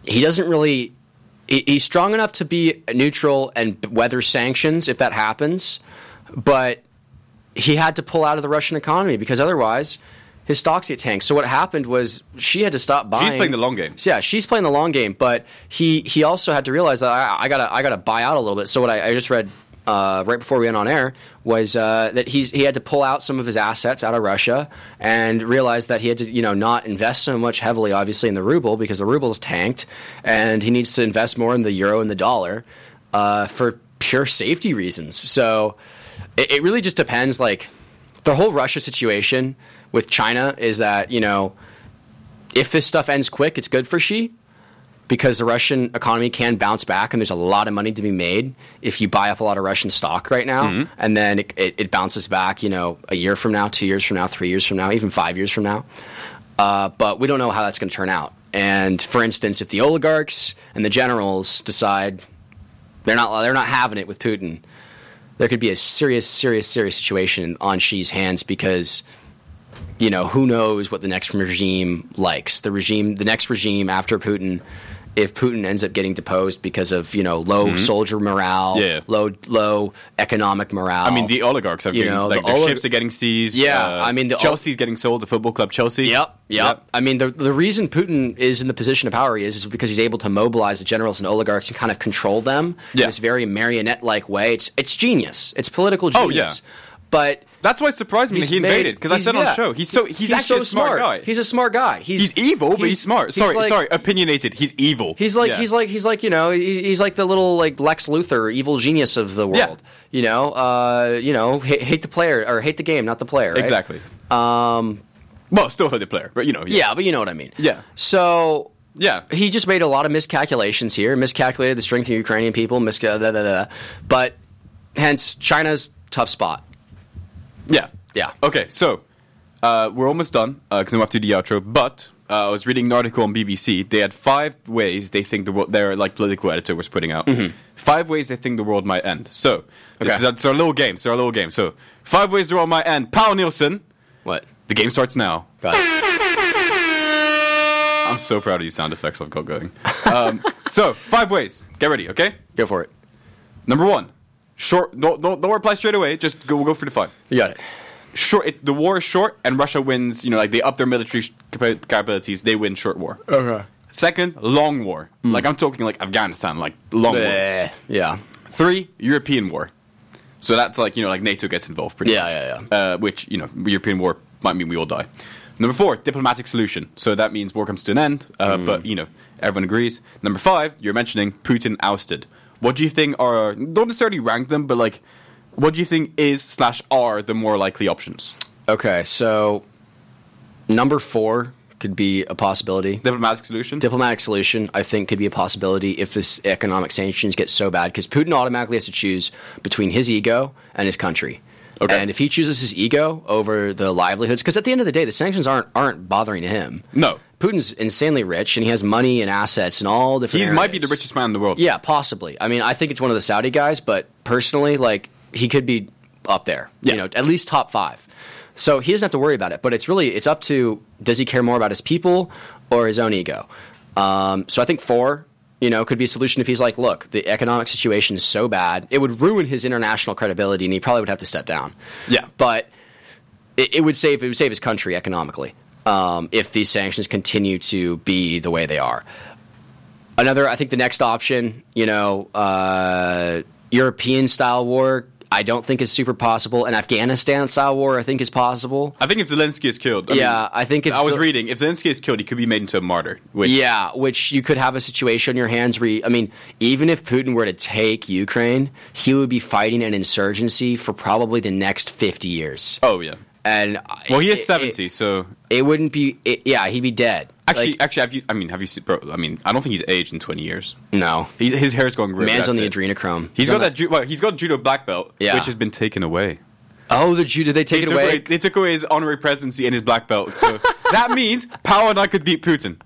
he doesn't really... He's strong enough to be neutral and weather sanctions if that happens, but he had to pull out of the Russian economy because otherwise his stocks get tanked. So what happened was she had to stop buying. She's playing the long game. So yeah, she's playing the long game, but he, he also had to realize that I, I gotta I gotta buy out a little bit. So what I, I just read uh, right before we went on air was uh, that he's he had to pull out some of his assets out of Russia and realize that he had to, you know, not invest so much heavily, obviously, in the ruble because the ruble's tanked, and he needs to invest more in the euro and the dollar uh, for pure safety reasons. So it, it really just depends. Like, the whole Russia situation with China is that, you know, if this stuff ends quick, it's good for Xi, because the Russian economy can bounce back and there's a lot of money to be made if you buy up a lot of Russian stock right now. Mm-hmm. And then it, it, it bounces back, you know, a year from now, two years from now, three years from now, even five years from now. Uh, but we don't know how that's going to turn out. And for instance, if the oligarchs and the generals decide they're not they're not having it with Putin, there could be a serious, serious, serious situation on Xi's hands because you know, who knows what the next regime likes. The regime, the next regime after Putin, if Putin ends up getting deposed because of, you know, low mm-hmm. soldier morale, yeah. low low economic morale. I mean, the oligarchs are getting, you know, like the their olig- ships are getting seized. Yeah, uh, I mean, the Chelsea's ol- getting sold to Football Club Chelsea. Yep, yep, yep. I mean, the the reason Putin is in the position of power he is is because he's able to mobilize the generals and oligarchs and kind of control them yeah. in this very marionette-like way. It's it's genius. It's political genius. Oh yeah, but. That's why it surprised me that he invaded, because I said yeah. on the show, he's so he's, he's actually so a smart, smart guy. He's a smart guy. He's, he's evil, but he's, he's smart. Sorry, he's like, sorry, opinionated. He's evil. He's like yeah. he's like he's like you know he's like the little like Lex Luthor, evil genius of the world. Yeah. You know, uh, you know, hate, hate the player or hate the game, not the player. Right? Exactly. Um, well, still hate the player, but you know. Yeah. yeah, but you know what I mean. Yeah. So. Yeah, he just made a lot of miscalculations here. Miscalculated the strength of the Ukrainian people. Mis- da, da, da, da. But hence China's tough spot. Yeah. Yeah. Okay, so uh, we're almost done because uh, I'm up to the outro, but uh, I was reading an article on B B C. They had five ways they think the world, their like, political editor was putting out, mm-hmm. five ways they think the world might end. So, okay. this is, it's our little game. It's our little game. So, five ways the world might end. Powell Nielsen. What? The game starts now. Got it. I'm so proud of these sound effects I've got going. Um, so, five ways. Get ready, okay? Go for it. Number one. Short, don't, don't, don't reply straight away. Just go, we'll go for the five. You got it. Short. It, the war is short, and Russia wins. You know, like they up their military sh- capabilities. They win short war. Okay. Second, long war. Mm. Like I'm talking like Afghanistan, like long Bleh. war. Yeah. Three, European war. So that's like you know, like NATO gets involved pretty yeah, much. Yeah, yeah, yeah. Uh, which you know, European war might mean we all die. Number four, diplomatic solution. So that means war comes to an end, uh, mm. but you know, everyone agrees. Number five, you're mentioning Putin ousted. What do you think are, don't necessarily rank them, but like, what do you think is slash are the more likely options? Okay, so number four could be a possibility. Diplomatic solution? Diplomatic solution, I think, could be a possibility if this economic sanctions get so bad, because Putin automatically has to choose between his ego and his country. Okay. And if he chooses his ego over the livelihoods, because at the end of the day, the sanctions aren't aren't bothering him. No. Putin's insanely rich, and he has money and assets and all different areas. He might be the richest man in the world. Yeah, possibly. I mean, I think it's one of the Saudi guys, but personally, like, he could be up there. Yeah. You know, at least top five. So he doesn't have to worry about it. But it's really, it's up to, does he care more about his people or his own ego? Um, so I think four, you know, could be a solution if he's like, look, the economic situation is so bad. It would ruin his international credibility, and he probably would have to step down. Yeah. But it, it would save it would save his country economically. Um, if these sanctions continue to be the way they are. Another, I think the next option, you know, uh, European-style war, I don't think is super possible. An Afghanistan-style war, I think, is possible. I think if Zelensky is killed. I yeah, mean, I think if... I was Zel- reading, if Zelensky is killed, he could be made into a martyr. Which... Yeah, which you could have a situation on your hands where, you, I mean, even if Putin were to take Ukraine, he would be fighting an insurgency for probably the next fifty years. Oh, yeah. And well, he is it, seventy, it, so it wouldn't be. It, yeah, he'd be dead. Actually, like, actually, have you? I mean, have you? Seen, bro, I mean, I don't think he's aged in twenty years. No, he's, his hair's going gray. Man's on the it. adrenochrome. He's, he's got that. Ju- well, he's got judo black belt, yeah. which has been taken away. Oh, the judo! They take they it away? away. They took away his honorary presidency and his black belt. So that means Powell and I could beat Putin.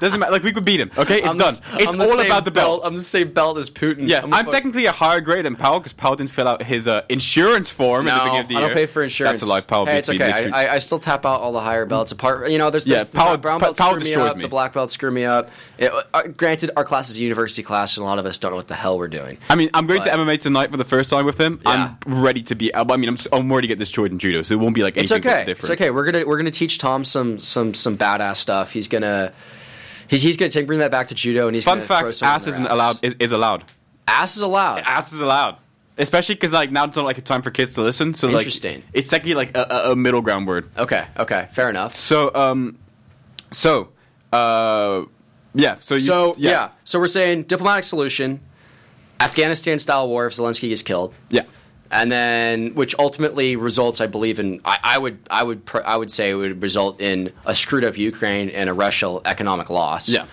Doesn't matter. Like we could beat him. Okay, it's I'm done. The, it's I'm all the about the belt. belt. I'm the same belt as Putin. Yeah, I'm, I'm technically a higher grade than Powell because Powell didn't fill out his uh, insurance form no, at the beginning of the year. I don't pay for insurance. That's a lie. Powell hey, beats it's okay. Me. I, I still tap out all the higher belts. Apart, you know, there's yeah, the Powell, brown belt Powell screw me up. Me. The black belt screw me up. It, uh, granted, our class is a university class, and a lot of us don't know what the hell we're doing. I mean, I'm going but, to M M A tonight for the first time with him. Yeah. I'm ready to be. I mean, I'm, I'm ready to get destroyed in judo, so it won't be like anything different. It's okay. That's it's okay. We're gonna we're gonna teach Tom some some some badass stuff. He's gonna. He's he's going to bring that back to judo, and he's going to throw someone in their ass. Fun fact, ass isn't allowed. Is, is allowed. Ass is allowed. Ass is allowed. Especially because like now it's not like a time for kids to listen. So interesting. Like, it's technically like a, a middle ground word. Okay. Okay. Fair enough. So um, so uh, yeah. So you, so yeah. yeah. So we're saying diplomatic solution, Afghanistan style war if Zelensky is killed. Yeah. And then, which ultimately results, I believe, in I, I would, I would, pr- I would say, it would result in a screwed up Ukraine and a Russian economic loss. Yeah.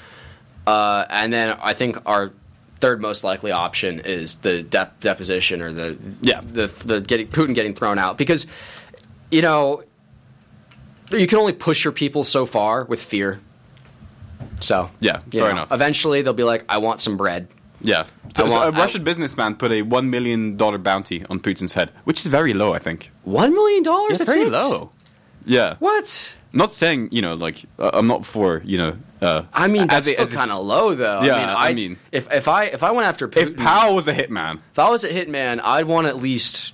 Uh, and then I think our third most likely option is the de- deposition or the yeah the the getting, Putin getting thrown out because, you know, you can only push your people so far with fear. So yeah, you fair know, enough. Eventually, they'll be like, "I want some bread." Yeah. So, want, so a Russian I, businessman put a one million dollars bounty on Putin's head, which is very low, I think. one million dollars? That's very low. Yeah. What? Not saying, you know, like, uh, I'm not for, you know... Uh, I mean, that's as still kind of low, though. Yeah, I mean, I, I mean... If, if I if I went after Putin... If Powell was a hitman... If I was a hitman, I'd want at least...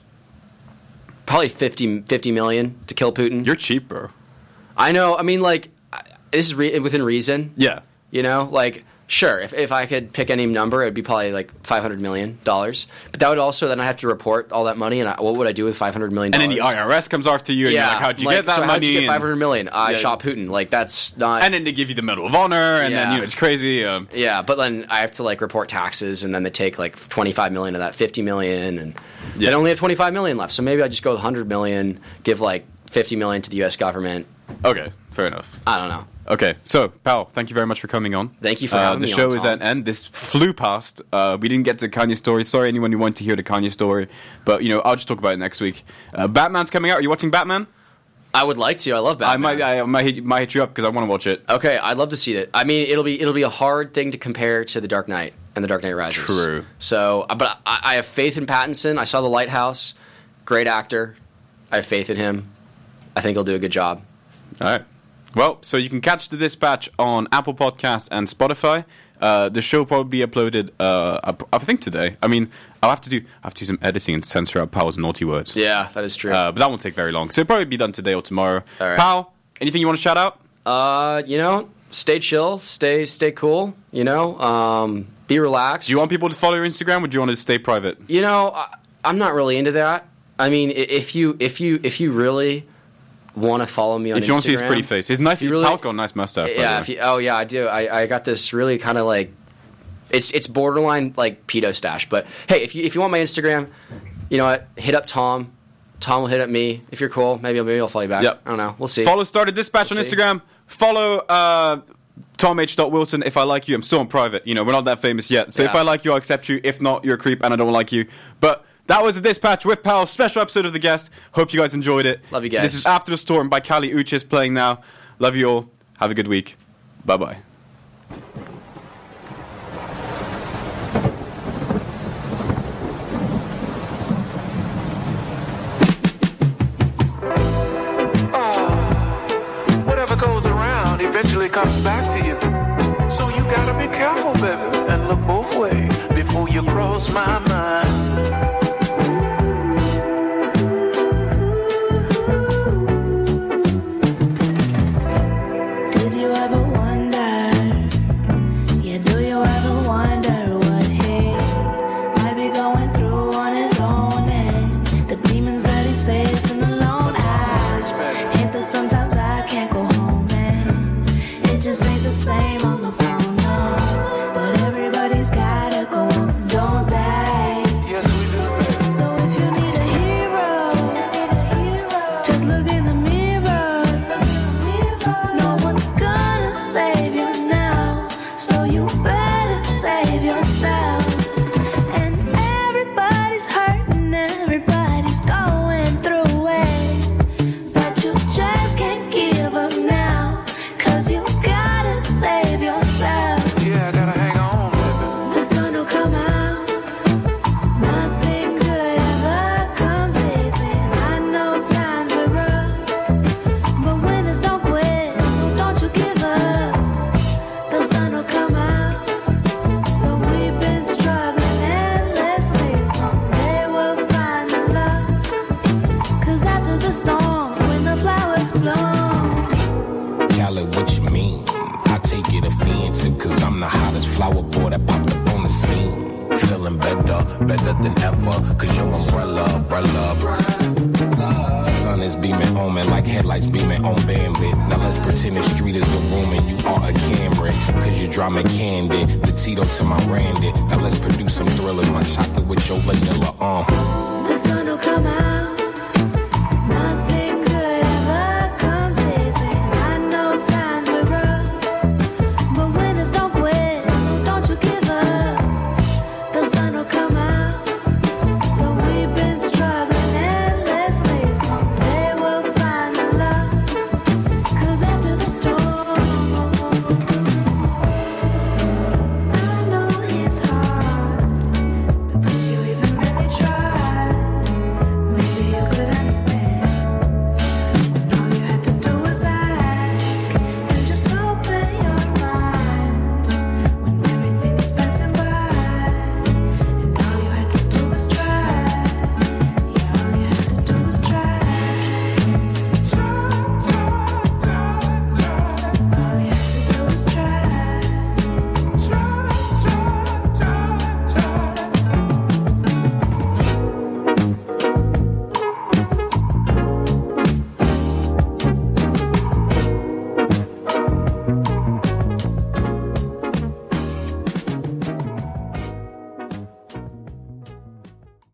Probably fifty million to kill Putin. You're cheap, bro. I know. I mean, like, this is re- within reason. Yeah. You know? Like, sure, if if I could pick any number, it would be probably, like, five hundred million dollars. But that would also... Then I have to report all that money, and I, what would I do with five hundred million dollars? And then the I R S comes after you, and yeah, you're like, how'd you like, get that so money? How'd you get five hundred million dollars? I yeah. shot Putin. Like, that's not... And then they give you the Medal of Honor, and yeah. then, you know, it's crazy. Um, yeah, but then I have to, like, report taxes, and then they take, like, twenty-five million dollars of that fifty million dollars, and... Yeah. They only have twenty-five million dollars left, so maybe I just go with one hundred million dollars, give like fifty million dollars to the U S government. Okay, fair enough. I don't know. Okay, so, Powell, thank you very much for coming on. Thank you for uh, having me on, Tom. The show is at an end. This flew past. Uh, we didn't get to the Kanye story. Sorry, anyone who wanted to hear the Kanye story. But, you know, I'll just talk about it next week. Uh, Batman's coming out. Are you watching Batman? I would like to. I love Batman. I might, I might, hit, might hit you up because I want to watch it. Okay, I'd love to see it. I mean, it'll be it'll be a hard thing to compare to The Dark Knight and The Dark Knight Rises. True. So, but I, I have faith in Pattinson. I saw The Lighthouse. Great actor. I have faith in him. I think he'll do a good job. All right. Well, so you can catch The Dispatch on Apple Podcasts and Spotify. Uh, the show will probably be uploaded, uh, up, I think, today. I mean, I'll have to do I have to do some editing and censor out Powell's naughty words. Yeah, that is true. Uh, but that won't take very long. So it'll probably be done today or tomorrow. All right. Powell, anything you want to shout out? Uh, you know, stay chill, stay stay cool, you know, um, be relaxed. Do you want people to follow your Instagram or do you want to stay private? You know, I, I'm not really into that. I mean, if you if you if you really want to follow me on Instagram. If you want to see his pretty face. His nice, really, Powell's got a nice mustache. Yeah. If you, oh, yeah, I do. I, I got this really kind of like, it's it's borderline like pedo stash. But hey, if you if you want my Instagram, you know what? Hit up Tom. Tom will hit up me. If you're cool, maybe, maybe I'll follow you back. Yep. I don't know. We'll see. Follow Started Dispatch we'll on see. Instagram. Follow uh, Tom H dot Wilson. If I like you, I'm still on private. You know, we're not that famous yet. So yeah. If I like you, I'll accept you. If not, you're a creep and I don't like you. But... That was The Dispatch with Powell, special episode of The Guest. Hope you guys enjoyed it. Love you guys. This is After the Storm by Kali Uchis playing now. Love you all. Have a good week. Bye-bye. Oh, whatever goes around eventually comes back to you. So you gotta be careful, baby, and look both ways before you cross my mind. Come on.